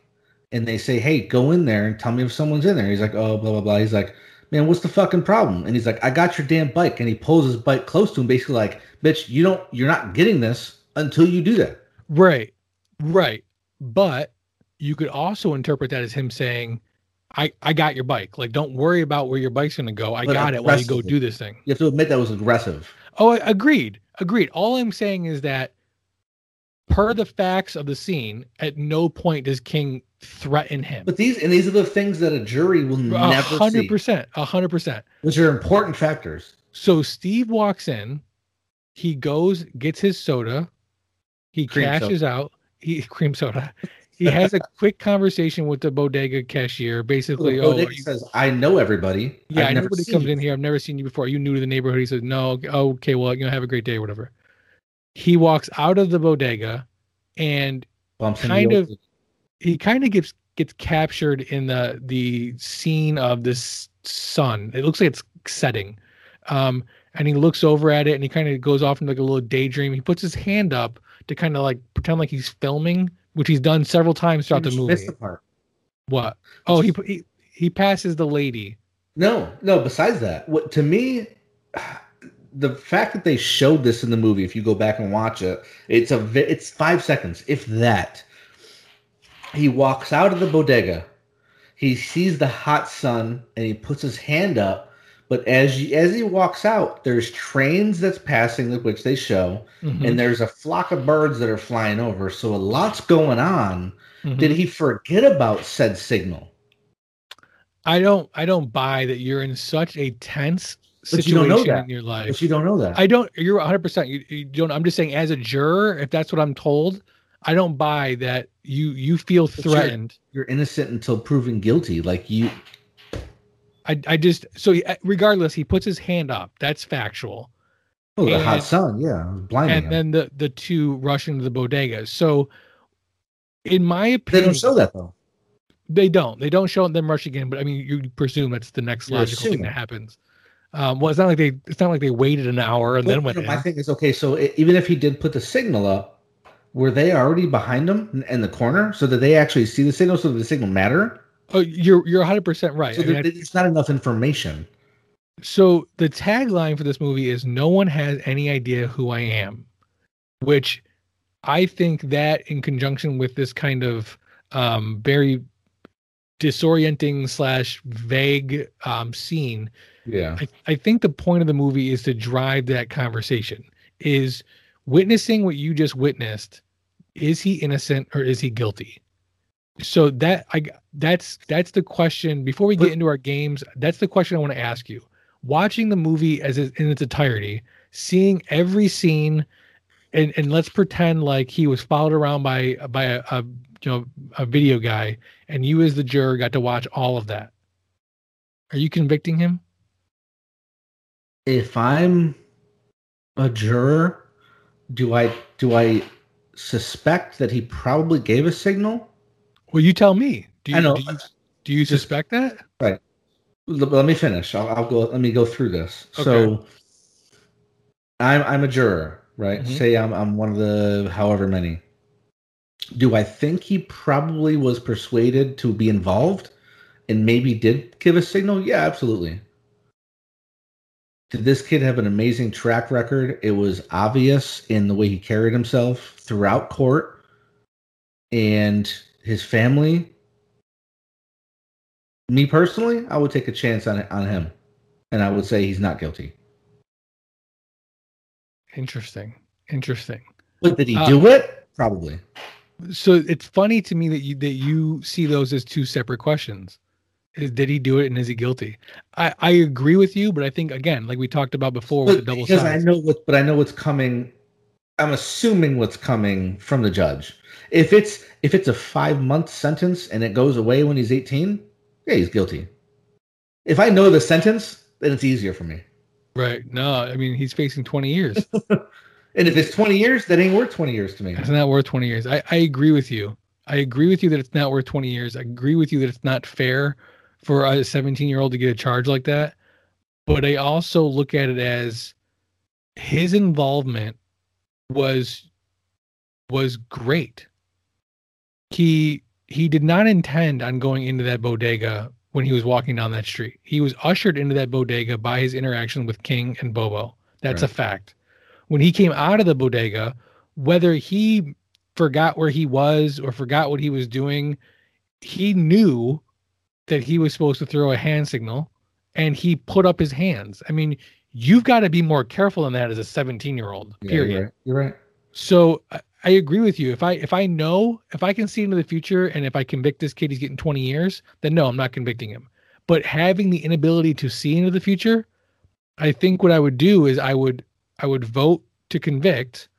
and they say, hey, go in there and tell me if someone's in there. He's like, oh, blah, blah, blah. He's like, man, what's the fucking problem? And he's like, I got your damn bike. And he pulls his bike close to him, basically like, bitch, you don't, you're not getting this until you do that. Right. Right. But you could also interpret that as him saying, I, I got your bike. Like, don't worry about where your bike's going to go. I but got it while you go do this thing. You have to admit that was aggressive. Oh, agreed. Agreed. All I'm saying is that per the facts of the scene, at no point does King threaten him. But these, and these are the things that a jury will never see. one hundred percent. one hundred percent. Which are important factors. So Steve walks in. He goes, gets his soda. He cream cashes soda. out. He Cream soda. He has a quick conversation with the bodega cashier. Basically, well, bodega oh, says, I know everybody. Yeah, I've everybody comes you. in here. I've never seen you before. Are you new to the neighborhood? He says, no. Okay, well, you know, have a great day or whatever. He walks out of the bodega and Bumps kind of, he kind of gets, gets captured in the, the scene of this sun. It looks like it's setting. Um, and he looks over at it and he kind of goes off into like a little daydream. He puts his hand up to kind of like pretend like he's filming, which he's done several times throughout the movie. Missed the part. What? Oh, he, he he passes the lady. No, no. Besides that, what to me, the fact that they showed this in the movie, if you go back and watch it, it's a it's five seconds, if that. He walks out of the bodega, he sees the hot sun, and he puts his hand up. But as you, as he walks out, there's trains that's passing, which they show, mm-hmm. and there's a flock of birds that are flying over. So a lot's going on. Mm-hmm. Did he forget about said signal? I don't. I don't buy that. You're in such a tense situation you don't know in your life. But you don't know that. I don't. You're one hundred percent. You, you don't. I'm just saying, as a juror, if that's what I'm told, I don't buy that. You you feel but threatened. You're, you're innocent until proven guilty. Like you. I, I just so he, regardless, he puts his hand up. That's factual. Oh, the and, hot sun, yeah, blinding. And him. then the, the two rush into the bodega. So, in my opinion, they don't show that though. They don't. They don't show them rush again. But I mean, you presume that's the next You're logical assuming. thing that happens. Um, well, it's not like they. It's not like they waited an hour and but, then went. You know, in. I think it's okay. So it, even if he did put the signal up, were they already behind him in, in the corner so that they actually see the signal? So that the signal matter? Oh, you're you're one hundred percent right. So I mean, there's not enough information. So the tagline for this movie is "No one has any idea who I am," which I think that in conjunction with this kind of um, very disorienting slash vague um, scene, yeah, I, I think the point of the movie is to drive that conversation. Is witnessing what you just witnessed. Is he innocent or is he guilty? So that I that's that's the question. Before we get into our games, that's the question I want to ask you. Watching the movie as it, in its entirety, seeing every scene, and, and let's pretend like he was followed around by by a, a you know a video guy, and you as the juror got to watch all of that. Are you convicting him? If I'm a juror, do I do I suspect that he probably gave a signal? Well, you tell me. Do you, I know. Do you, do you suspect that? Right. Let me finish. I'll, I'll go. Let me go through this. Okay. So, I'm I'm a juror, right? Mm-hmm. Say I'm I'm one of the however many. Do I think he probably was persuaded to be involved, and maybe did give a signal? Yeah, absolutely. Did this kid have an amazing track record? It was obvious in the way he carried himself throughout court, and. His family, me personally, I would take a chance on on him, and I would say he's not guilty. Interesting, interesting. But did he uh, do it? Probably. So it's funny to me that you that you see those as two separate questions: is did he do it, and is he guilty? I, I agree with you, but I think again, like we talked about before, but with the double because sides. I know what, but I know what's coming. I'm assuming what's coming from the judge. If it's if it's a five month sentence and it goes away when he's eighteen, yeah, he's guilty. If I know the sentence, then it's easier for me. Right? No, I mean he's facing twenty years, and if it's twenty years, that ain't worth twenty years to me. It's not worth twenty years. I, I agree with you. I agree with you that it's not worth twenty years. I agree with you that it's not fair for a seventeen year old to get a charge like that. But I also look at it as his involvement was was great. He he did not intend on going into that bodega when he was walking down that street. He was ushered into that bodega by his interaction with King and Bobo. That's right. A fact. When he came out of the bodega, whether he forgot where he was or forgot what he was doing, he knew that he was supposed to throw a hand signal, and he put up his hands. I mean, you've got to be more careful than that as a seventeen-year-old, yeah, period. You're right. You're right. So I, I agree with you. If I if I know, if I can see into the future, and if I convict this kid, he's getting twenty years, then no, I'm not convicting him. But having the inability to see into the future, I think what I would do is I would I would vote to convict,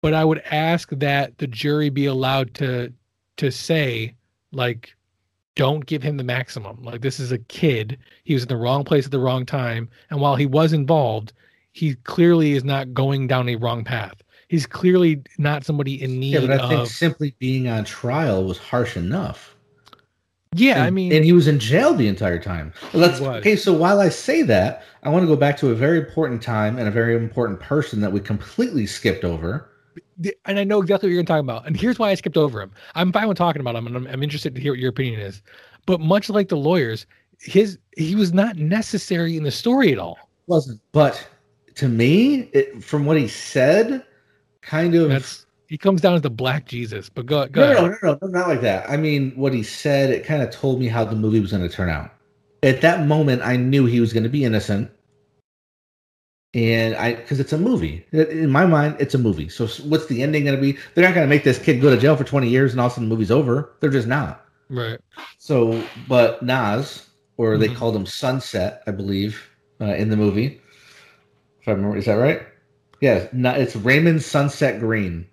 but I would ask that the jury be allowed to to say, like, don't give him the maximum. Like, this is a kid. He was in the wrong place at the wrong time. And while he was involved, he clearly is not going down a wrong path. He's clearly not somebody in need of... Yeah, but I of... think simply being on trial was harsh enough. Yeah, and, I mean... And he was in jail the entire time. Let's, okay, so while I say that, I want to go back to a very important time and a very important person that we completely skipped over. And I know exactly what you're talking about. And here's why I skipped over him. I'm fine with talking about him, and I'm, I'm interested to hear what your opinion is. But much like the lawyers, his he was not necessary in the story at all. Wasn't. But to me, it, from what he said, kind of... That's, he comes down as the black Jesus. But go, go no, ahead. No, no, no, not like that. I mean, what he said, it kind of told me how the movie was going to turn out. At that moment, I knew he was going to be innocent. And I, because it's a movie. In my mind, it's a movie. So what's the ending going to be? They're not going to make this kid go to jail for twenty years and all of a sudden the movie's over. They're just not. Right. So, but Nas, or mm-hmm. they called him Sunset, I believe, uh, in the movie. If I remember, is that right? Yeah, not, it's Raymond Sunset Green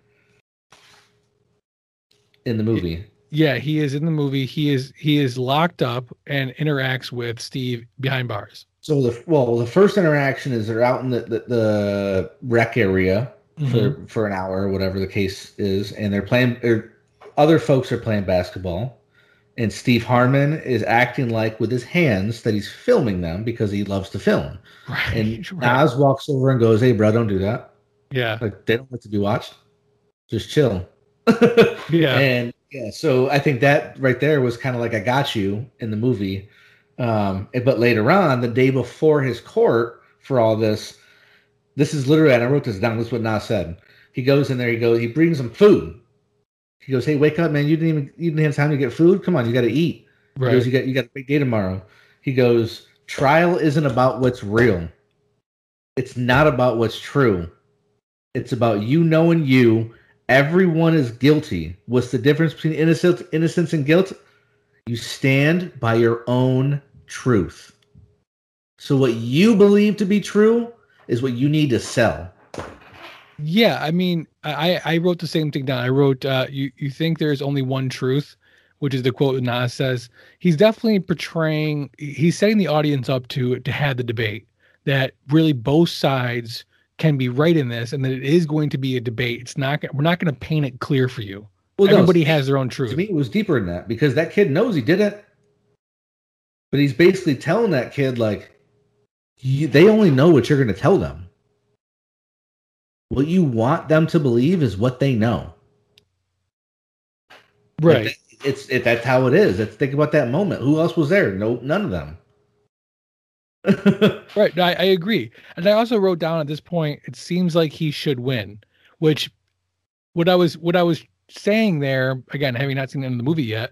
in the movie. Yeah, he is in the movie. He is he is locked up and interacts with Steve behind bars. So the well, the first interaction is they're out in the, the, the rec area mm-hmm. for, for an hour or whatever the case is, and they're playing. Or other folks are playing basketball, and Steve Harmon is acting like with his hands that he's filming them because he loves to film. Right, and right. Nas walks over and goes, "Hey, bro, don't do that." Yeah, like they don't like to be watched. Just chill. yeah, and yeah. So I think that right there was kind of like I got you in the movie. Um, but later on, the day before his court for all this, this is literally, and I wrote this down, this is what Nas said. He goes in there, he goes, he brings them food. He goes, "Hey, wake up, man. You didn't even, you didn't have time to get food. Come on, you got to eat." Right. He goes, you got, you got a big day tomorrow. He goes, "Trial isn't about what's real. It's not about what's true. It's about you knowing you. Everyone is guilty. What's the difference between innocence, innocence and guilt? You stand by your own truth. So what you believe to be true is what you need to sell." Yeah, I mean, I, I wrote the same thing down. I wrote, uh, you, you think there's only one truth, which is the quote that Nas says. He's definitely portraying, he's setting the audience up to, to have the debate that really both sides can be right in this and that it is going to be a debate. It's not, we're not going to paint it clear for you. Well, everybody no, has their own truth. To me, it was deeper than that because that kid knows he did it. But he's basically telling that kid, like, you, they only know what you're going to tell them. What you want them to believe is what they know. Right. Like that, it's it, that's how it is. Let's think about that moment. Who else was there? No, none of them. Right. I, I agree. And I also wrote down at this point, it seems like he should win, which what I was, what I was saying there, again, having not seen the end of the movie yet,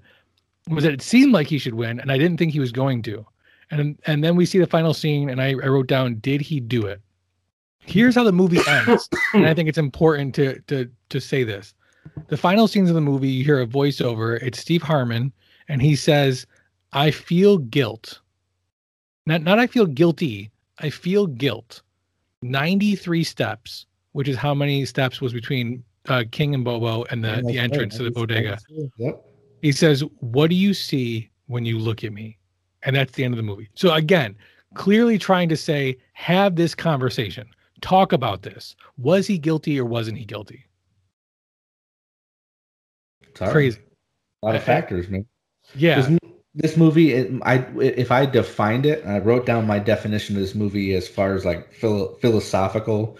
was that it seemed like he should win, and I didn't think he was going to. And and then we see the final scene, and I, I wrote down, did he do it? Here's how the movie ends, and I think it's important to to to say this. The final scenes of the movie, you hear a voiceover. It's Steve Harmon, and he says, "I feel guilt. Not, not I feel guilty. I feel guilt. ninety-three steps, which is how many steps was between uh, King and Bobo and the, the entrance to the bodega. Yep. He says, "What do you see when you look at me?" And that's the end of the movie. So again, clearly trying to say, have this conversation. Talk about this. Was he guilty or wasn't he guilty? Sorry. Crazy. A lot of factors, man. Yeah. This, this movie, it, I, if I defined it, I wrote down my definition of this movie as far as like philo- philosophical,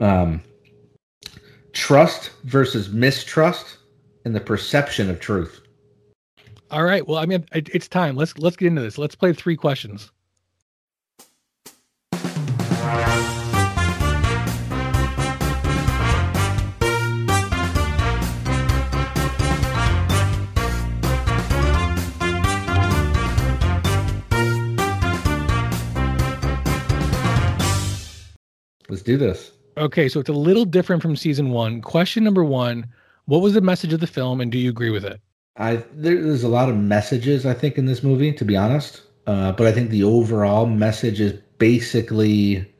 um, trust versus mistrust and the perception of truth. All right. Well, I mean, it's time. Let's let's get into this. Let's play three questions. Let's do this. Okay, so it's a little different from season one. Question number one, what was the message of the film, and do you agree with it? I there, There's a lot of messages, I think, in this movie, to be honest. Uh, but I think the overall message is basically,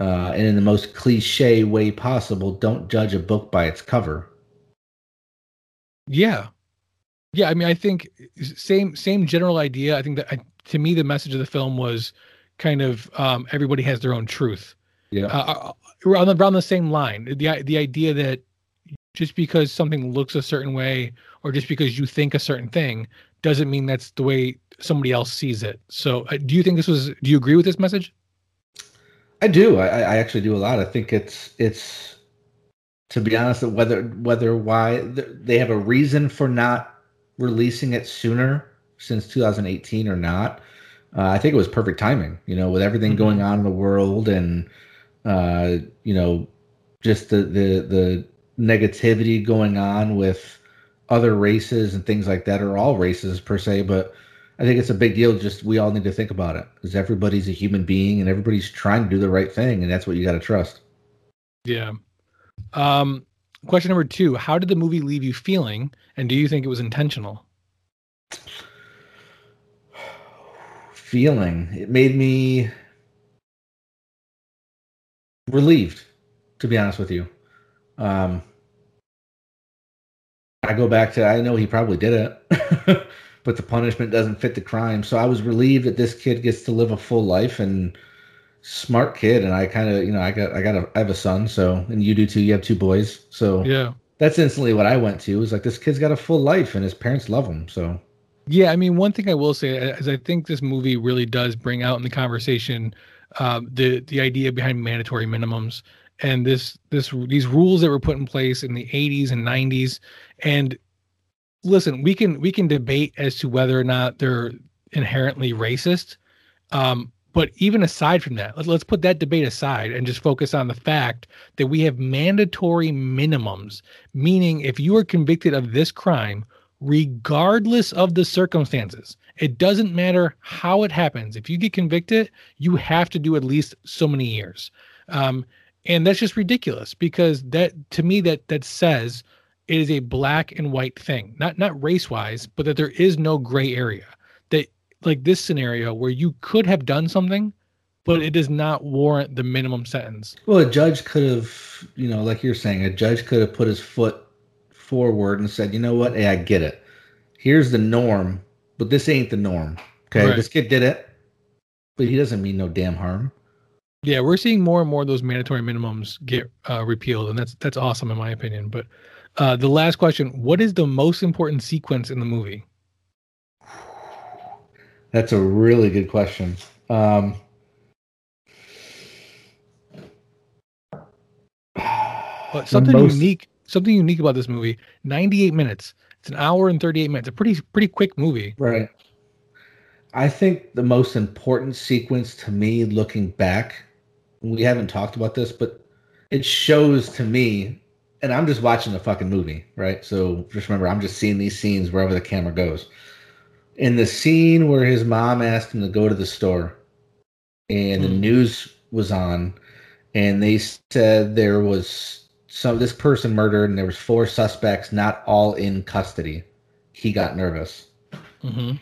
uh, and in the most cliche way possible, don't judge a book by its cover. Yeah. Yeah, I mean, I think same same general idea. I think that, I, to me, the message of the film was kind of um, everybody has their own truth. Yeah, uh, around, the, around the same line, the the idea that just because something looks a certain way, or just because you think a certain thing, doesn't mean that's the way somebody else sees it. So, uh, do you think this was? Do you agree with this message? I do. I, I actually do a lot. I think it's it's to be honest, whether whether why they have a reason for not releasing it sooner since two thousand eighteen or not. Uh, I think it was perfect timing. You know, with everything mm-hmm. going on in the world and. Uh, you know, just the, the the negativity going on with other races and things like that, or all races per se, but I think it's a big deal. Just we all need to think about it, because everybody's a human being and everybody's trying to do the right thing, and that's what you got to trust. Yeah. Um, question number two, how did the movie leave you feeling, and do you think it was intentional? Feeling. It made me... relieved, to be honest with you. Um, I go back to, I know he probably did it, but the punishment doesn't fit the crime. So I was relieved that this kid gets to live a full life, and smart kid. And I kind of, you know, I got, I got, a, I have a son. So, and you do too. You have two boys. So yeah, that's instantly what I went to. It was like, this kid's got a full life and his parents love him. So. Yeah. I mean, one thing I will say is I think this movie really does bring out in the conversation Um, the the idea behind mandatory minimums and this this these rules that were put in place in the eighties and nineties. And listen, we can we can debate as to whether or not they're inherently racist. Um, but even aside from that, let's let's put that debate aside and just focus on the fact that we have mandatory minimums, meaning if you are convicted of this crime, regardless of the circumstances, it doesn't matter how it happens. If you get convicted, you have to do at least so many years. Um, and that's just ridiculous, because that, to me, that, that says it is a black and white thing, not, not race wise, but that there is no gray area, that like this scenario where you could have done something, but it does not warrant the minimum sentence. Well, a judge could have, you know, like you're saying, a judge could have put his foot forward and said, you know what? Hey, I get it. Here's the norm. But this ain't the norm, okay? Right. This kid did it, but he doesn't mean no damn harm. Yeah, we're seeing more and more of those mandatory minimums get uh, repealed, and that's that's awesome in my opinion. But uh, the last question, what is the most important sequence in the movie? That's a really good question. Um, but something most... unique, something unique about this movie, ninety-eight minutes. It's an hour and thirty-eight minutes. A pretty pretty quick movie. Right. I think the most important sequence to me, looking back, we haven't talked about this, but it shows to me, and I'm just watching the fucking movie, right? So just remember, I'm just seeing these scenes wherever the camera goes. In the scene where his mom asked him to go to the store, and mm. the news was on, and they said there was... so this person murdered and there was four suspects, not all in custody. He got nervous. Mm-hmm.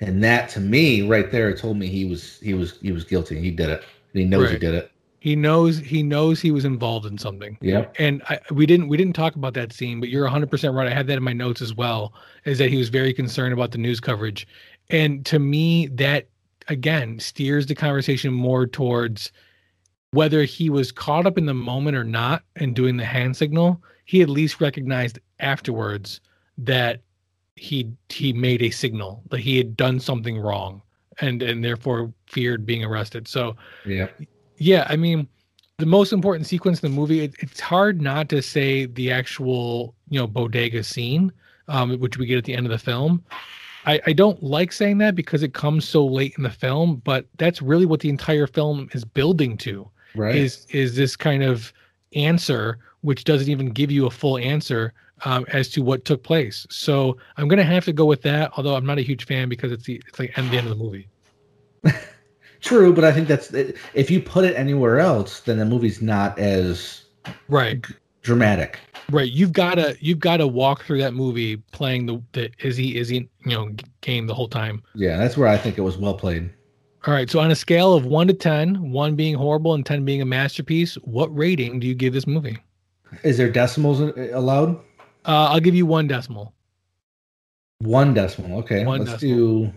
And that to me right there told me he was, he was, he was guilty. He did it. He knows right. he did it. He knows, he knows he was involved in something. Yeah. And I, we didn't, we didn't talk about that scene, but you're one hundred percent right. I had that in my notes as well, is that he was very concerned about the news coverage. And to me, that again steers the conversation more towards whether he was caught up in the moment or not and doing the hand signal, he at least recognized afterwards that he he made a signal, that he had done something wrong and, and therefore feared being arrested. So, yeah, yeah I mean, the most important sequence in the movie, it, it's hard not to say the actual, you know, bodega scene, um, which we get at the end of the film. I, I don't like saying that because it comes so late in the film, but that's really what the entire film is building to. Right. Is is this kind of answer, which doesn't even give you a full answer um, as to what took place. So I'm going to have to go with that, although I'm not a huge fan because it's the it's like end the end of the movie. True, but I think that's if you put it anywhere else, then the movie's not as right dramatic. Right, you've gotta you've gotta walk through that movie playing the, the is he is he you know game the whole time. Yeah, that's where I think it was well played. All right, so on a scale of one to ten, one being horrible and ten being a masterpiece, what rating do you give this movie? Is there decimals allowed? Uh, I'll give you one decimal. One decimal. Okay, one let's decimal. do.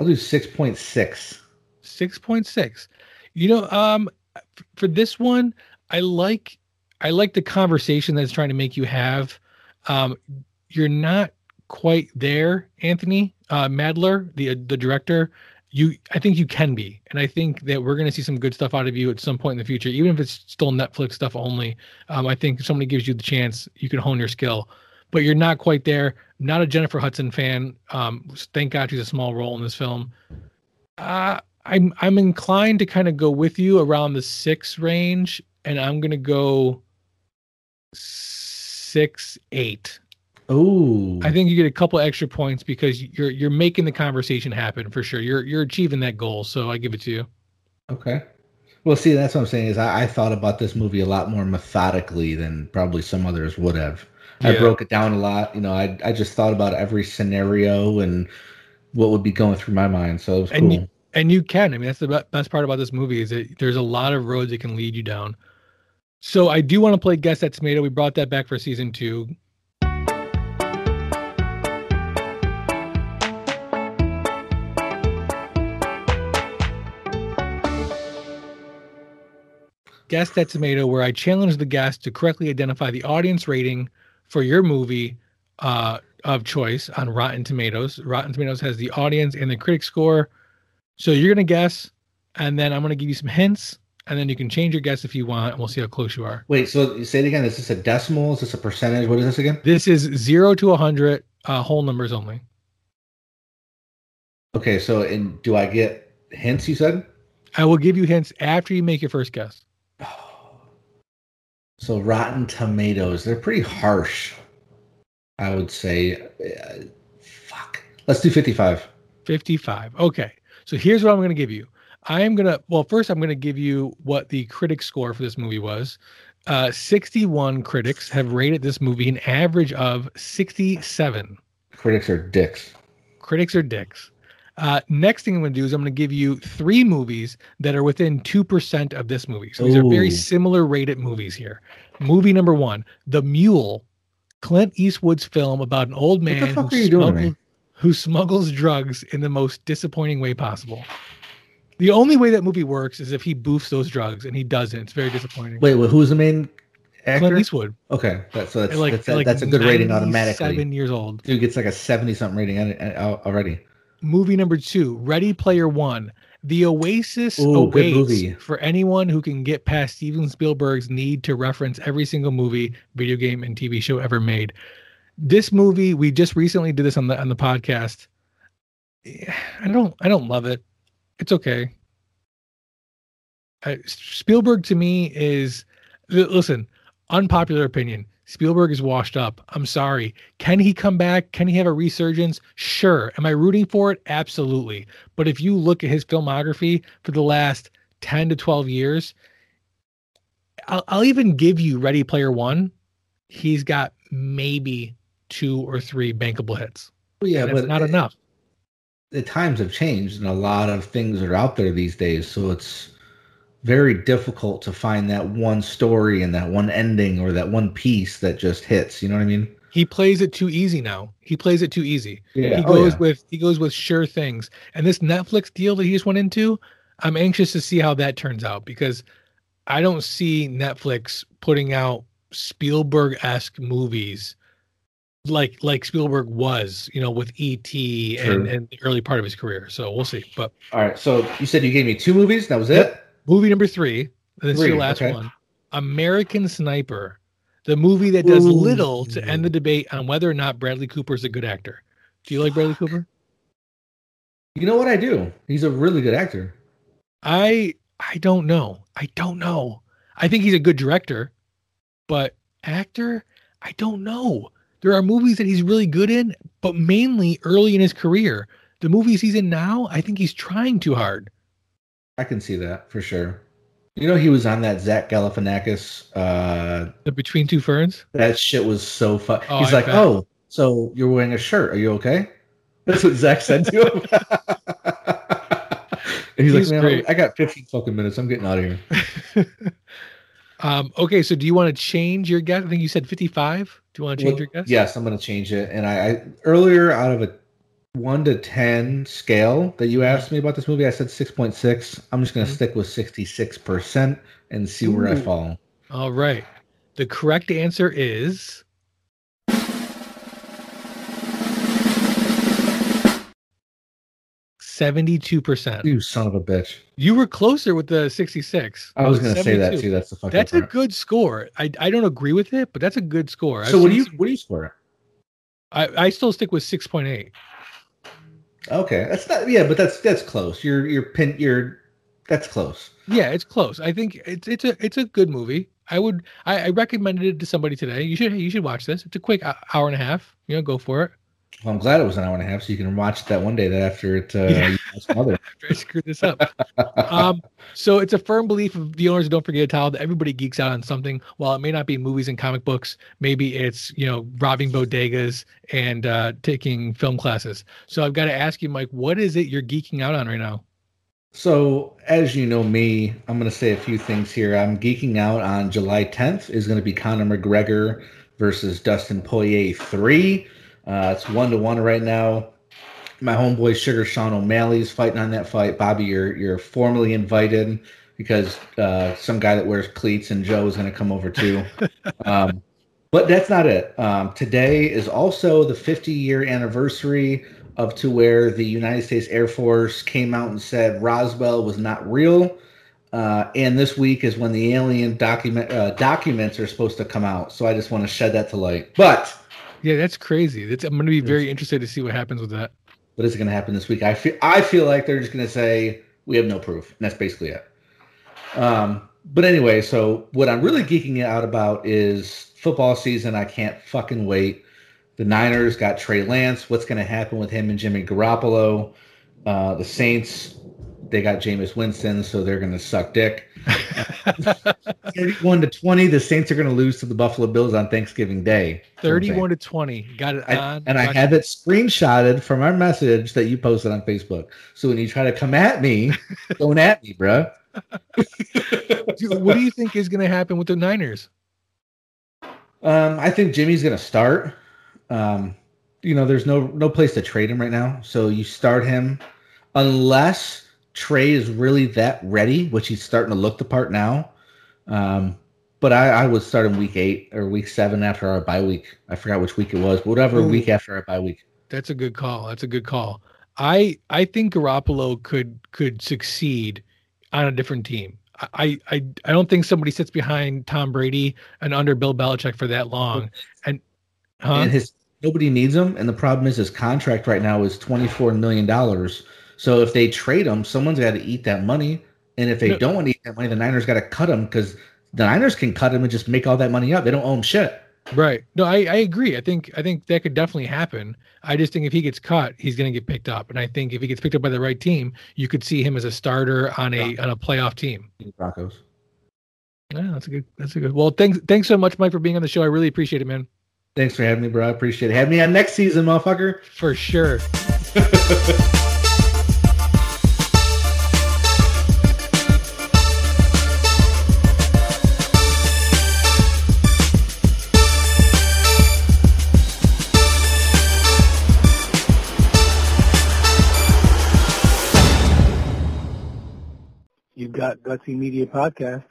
I'll do six point six. six point six. You know, um, f- for this one, I like I like the conversation that it's trying to make you have. Um, you're not quite there, Anthony uh, Mandler, the uh, the director. You, I think you can be, and I think that we're going to see some good stuff out of you at some point in the future, even if it's still Netflix stuff only. Um, I think if somebody gives you the chance, you can hone your skill. But you're not quite there. Not a Jennifer Hudson fan. Um, thank God she's a small role in this film. Uh, I'm I'm inclined to kind of go with you around the six range, and I'm gonna go six eight. Oh, I think you get a couple extra points because you're you're making the conversation happen for sure. You're you're achieving that goal, so I give it to you. Okay. Well, see, that's what I'm saying is I, I thought about this movie a lot more methodically than probably some others would have. I yeah. broke it down a lot. You know, I I just thought about every scenario and what would be going through my mind. So it was and cool. You, and you can. I mean, that's the best part about this movie is that there's a lot of roads it can lead you down. So I do want to play Guess That Tomato. We brought that back for season two. Guess That Tomato, where I challenge the guest to correctly identify the audience rating for your movie uh, of choice on Rotten Tomatoes. Rotten Tomatoes has the audience and the critic score. So you're going to guess, and then I'm going to give you some hints, and then you can change your guess if you want, and we'll see how close you are. Wait, so you say it again. Is this a decimal? Is this a percentage? What is this again? This is zero to one hundred, uh, whole numbers only. Okay, so and do I get hints, you said? I will give you hints after you make your first guess. So Rotten Tomatoes, they're pretty harsh, I would say. Uh, fuck. Let's do fifty-five. fifty-five. Okay. So here's what I'm going to give you. I am going to, well, first I'm going to give you what the critic score for this movie was. Uh, sixty-one critics have rated this movie an average of sixty-seven. Critics are dicks. Critics are dicks. Uh, next thing I'm going to do is I'm going to give you three movies that are within two percent of this movie. So these Ooh. are very similar rated movies here. Movie number one, The Mule, Clint Eastwood's film about an old man who, smuggles, who smuggles drugs in the most disappointing way possible. The only way that movie works is if he boofs those drugs, and he doesn't. It's very disappointing. Wait, well, who's the main actor? Clint Eastwood. Okay, that, so that's, like, that's, like that's a good rating automatically. Seven years old. Dude gets like a seventy-something rating already. Movie number two, Ready Player One. The Oasis Ooh, awaits for anyone who can get past Steven Spielberg's need to reference every single movie, video game, and T V show ever made. This movie, we just recently did this on the on the podcast. I don't, I don't love it. It's okay. Uh, Spielberg to me is, listen, unpopular opinion. Spielberg is washed up. I'm sorry. Can he come back? Can he have a resurgence? Sure. Am I rooting for it? Absolutely. But if you look at his filmography for the last ten to twelve years, I'll, I'll even give you Ready Player One. He's got maybe two or three bankable hits. Well, yeah, but it's not it, enough. The times have changed, and a lot of things are out there these days. So it's very difficult to find that one story and that one ending or that one piece that just hits. You know what I mean? He plays it too easy now. He plays it too easy. Yeah. He goes oh, yeah. with he goes with sure things. And this Netflix deal that he just went into, I'm anxious to see how that turns out because I don't see Netflix putting out Spielberg-esque movies like like Spielberg was, you know, with E T and, and the early part of his career. So we'll see. But all right. So you said you gave me two movies. That was yep. it. movie number three, and this three, is your last okay. one, American Sniper, the movie that does Ooh. little to end the debate on whether or not Bradley Cooper is a good actor. Do you like Bradley Cooper? You know what, I do. He's a really good actor. I I don't know. I don't know. I think he's a good director, but actor, I don't know. There are movies that he's really good in, but mainly early in his career. The movies he's in now, I think he's trying too hard. I can see that for sure. You know, he was on that Zach Galifianakis. Uh, the Between Two Ferns? That shit was so fun. Oh, he's I like, bet. oh, so you're wearing a shirt. Are you okay? That's what Zach said to him. And he's, he's like, man, great. I got fifteen fucking minutes. I'm getting out of here. um, okay, so do you want to change your guess? I think you said fifty-five. Do you want to change well, your guess? Yes, I'm going to change it. And I, I earlier, out of a one to ten scale that you asked me about this movie, I said six point six. I'm just going to mm-hmm. stick with sixty-six percent and see Ooh. where I fall. All right. The correct answer is seventy-two percent. You son of a bitch. You were closer with the sixty-six. I was going to say that too. That's the fucking That's part. a good score. I I don't agree with it, but that's a good score. So I've what do you what do you score at? I, I still stick with six point eight. Okay, that's not yeah, but that's that's close. You're you're pin you're that's close. Yeah, it's close. I think it's it's a it's a good movie. I would I, I recommended it to somebody today. You should you should watch this. It's a quick hour and a half. You know, go for it. Well, I'm glad it was an hour and a half, so you can watch that one day. That after it, uh, yeah. you know, some other. After I screwed this up. um, so it's a firm belief of the owners of Don't Forget a Towel that everybody geeks out on something. While it may not be movies and comic books, maybe it's you know robbing bodegas and uh, taking film classes. So I've got to ask you, Mike, what is it you're geeking out on right now? So as you know me, I'm going to say a few things here. I'm geeking out on July tenth is going to be Conor McGregor versus Dustin Poirier three. Uh, it's one to one right now. My homeboy Sugar Sean O'Malley is fighting on that fight. Bobby, you're you're formally invited because uh, some guy that wears cleats and Joe is going to come over too. um, but that's not it. Um, today is also the fifty year anniversary of to where the United States Air Force came out and said Roswell was not real. Uh, and this week is when the alien document uh, documents are supposed to come out. So I just want to shed that to light. But yeah, that's crazy. That's, I'm going to be very interested to see what happens with that. What is going to happen this week? I feel I feel like they're just going to say, we have no proof. And that's basically it. Um, but anyway, so what I'm really geeking out about is football season. I can't fucking wait. The Niners got Trey Lance. What's going to happen with him and Jimmy Garoppolo? Uh, the Saints, they got Jameis Winston, so they're going to suck dick. thirty-one to twenty, the Saints are going to lose to the Buffalo Bills on Thanksgiving Day. thirty-one to twenty, got it on. I, and I have it screenshotted from our message that you posted on Facebook. So when you try to come at me, don't at me, bro. Dude, what do you think is going to happen with the Niners? Um, I think Jimmy's going to start. Um, you know, there's no no place to trade him right now, so you start him unless Trey is really that ready, which he's starting to look the part now. Um, but I, I would start in week eight or week seven after our bye week. I forgot which week it was, but whatever Ooh, week after our bye week. That's a good call. That's a good call. I I think Garoppolo could could succeed on a different team. I I, I don't think somebody sits behind Tom Brady and under Bill Belichick for that long. And, huh? and his nobody needs him. And the problem is his contract right now is twenty-four million dollars. So if they trade him, someone's got to eat that money. And if they no. don't want to eat that money, the Niners got to cut him because the Niners can cut him and just make all that money up. They don't owe him shit. Right. No, I, I agree. I think I think that could definitely happen. I just think if he gets cut, he's going to get picked up. And I think if he gets picked up by the right team, you could see him as a starter on a on a playoff team. Broncos. Yeah, that's a good. That's a good. Well, thanks thanks so much, Mike, for being on the show. I really appreciate it, man. Thanks for having me, bro. I appreciate it. Have me on next season, motherfucker. For sure. You've got Gutsy Media Podcast.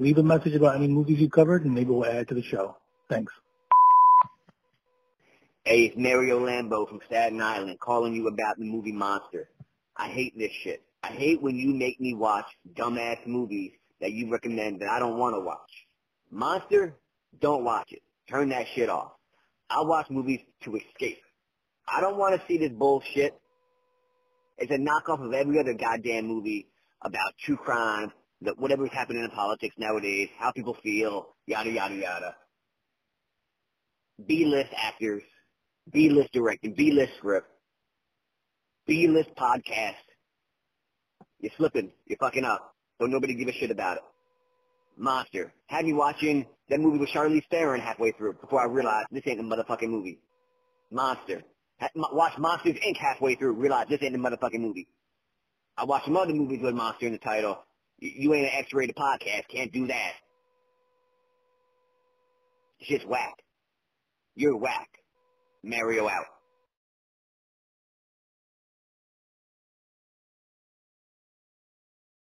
Leave a message about any movies you covered, and maybe we'll add to the show. Thanks. Hey, it's Mario Lambeau from Staten Island calling you about the movie Monster. I hate this shit. I hate when you make me watch dumbass movies that you recommend that I don't want to watch. Monster, don't watch it. Turn that shit off. I watch movies to escape. I don't want to see this bullshit. It's a knockoff of every other goddamn movie about true crime, that whatever's happening in politics nowadays, how people feel, yada, yada, yada. B-list actors, B-list directing, B-list script, B-list podcast. You're slipping. You're fucking up. Don't nobody give a shit about it. Monster. Had me watching that movie with Charlize Theron halfway through before I realized this ain't a motherfucking movie. Monster. Had, watch Monsters, Incorporated halfway through, realized this ain't a motherfucking movie. I watched some other movies with Monster in the title. You ain't an X-rated podcast. Can't do that. It's just whack. You're whack. Mario out.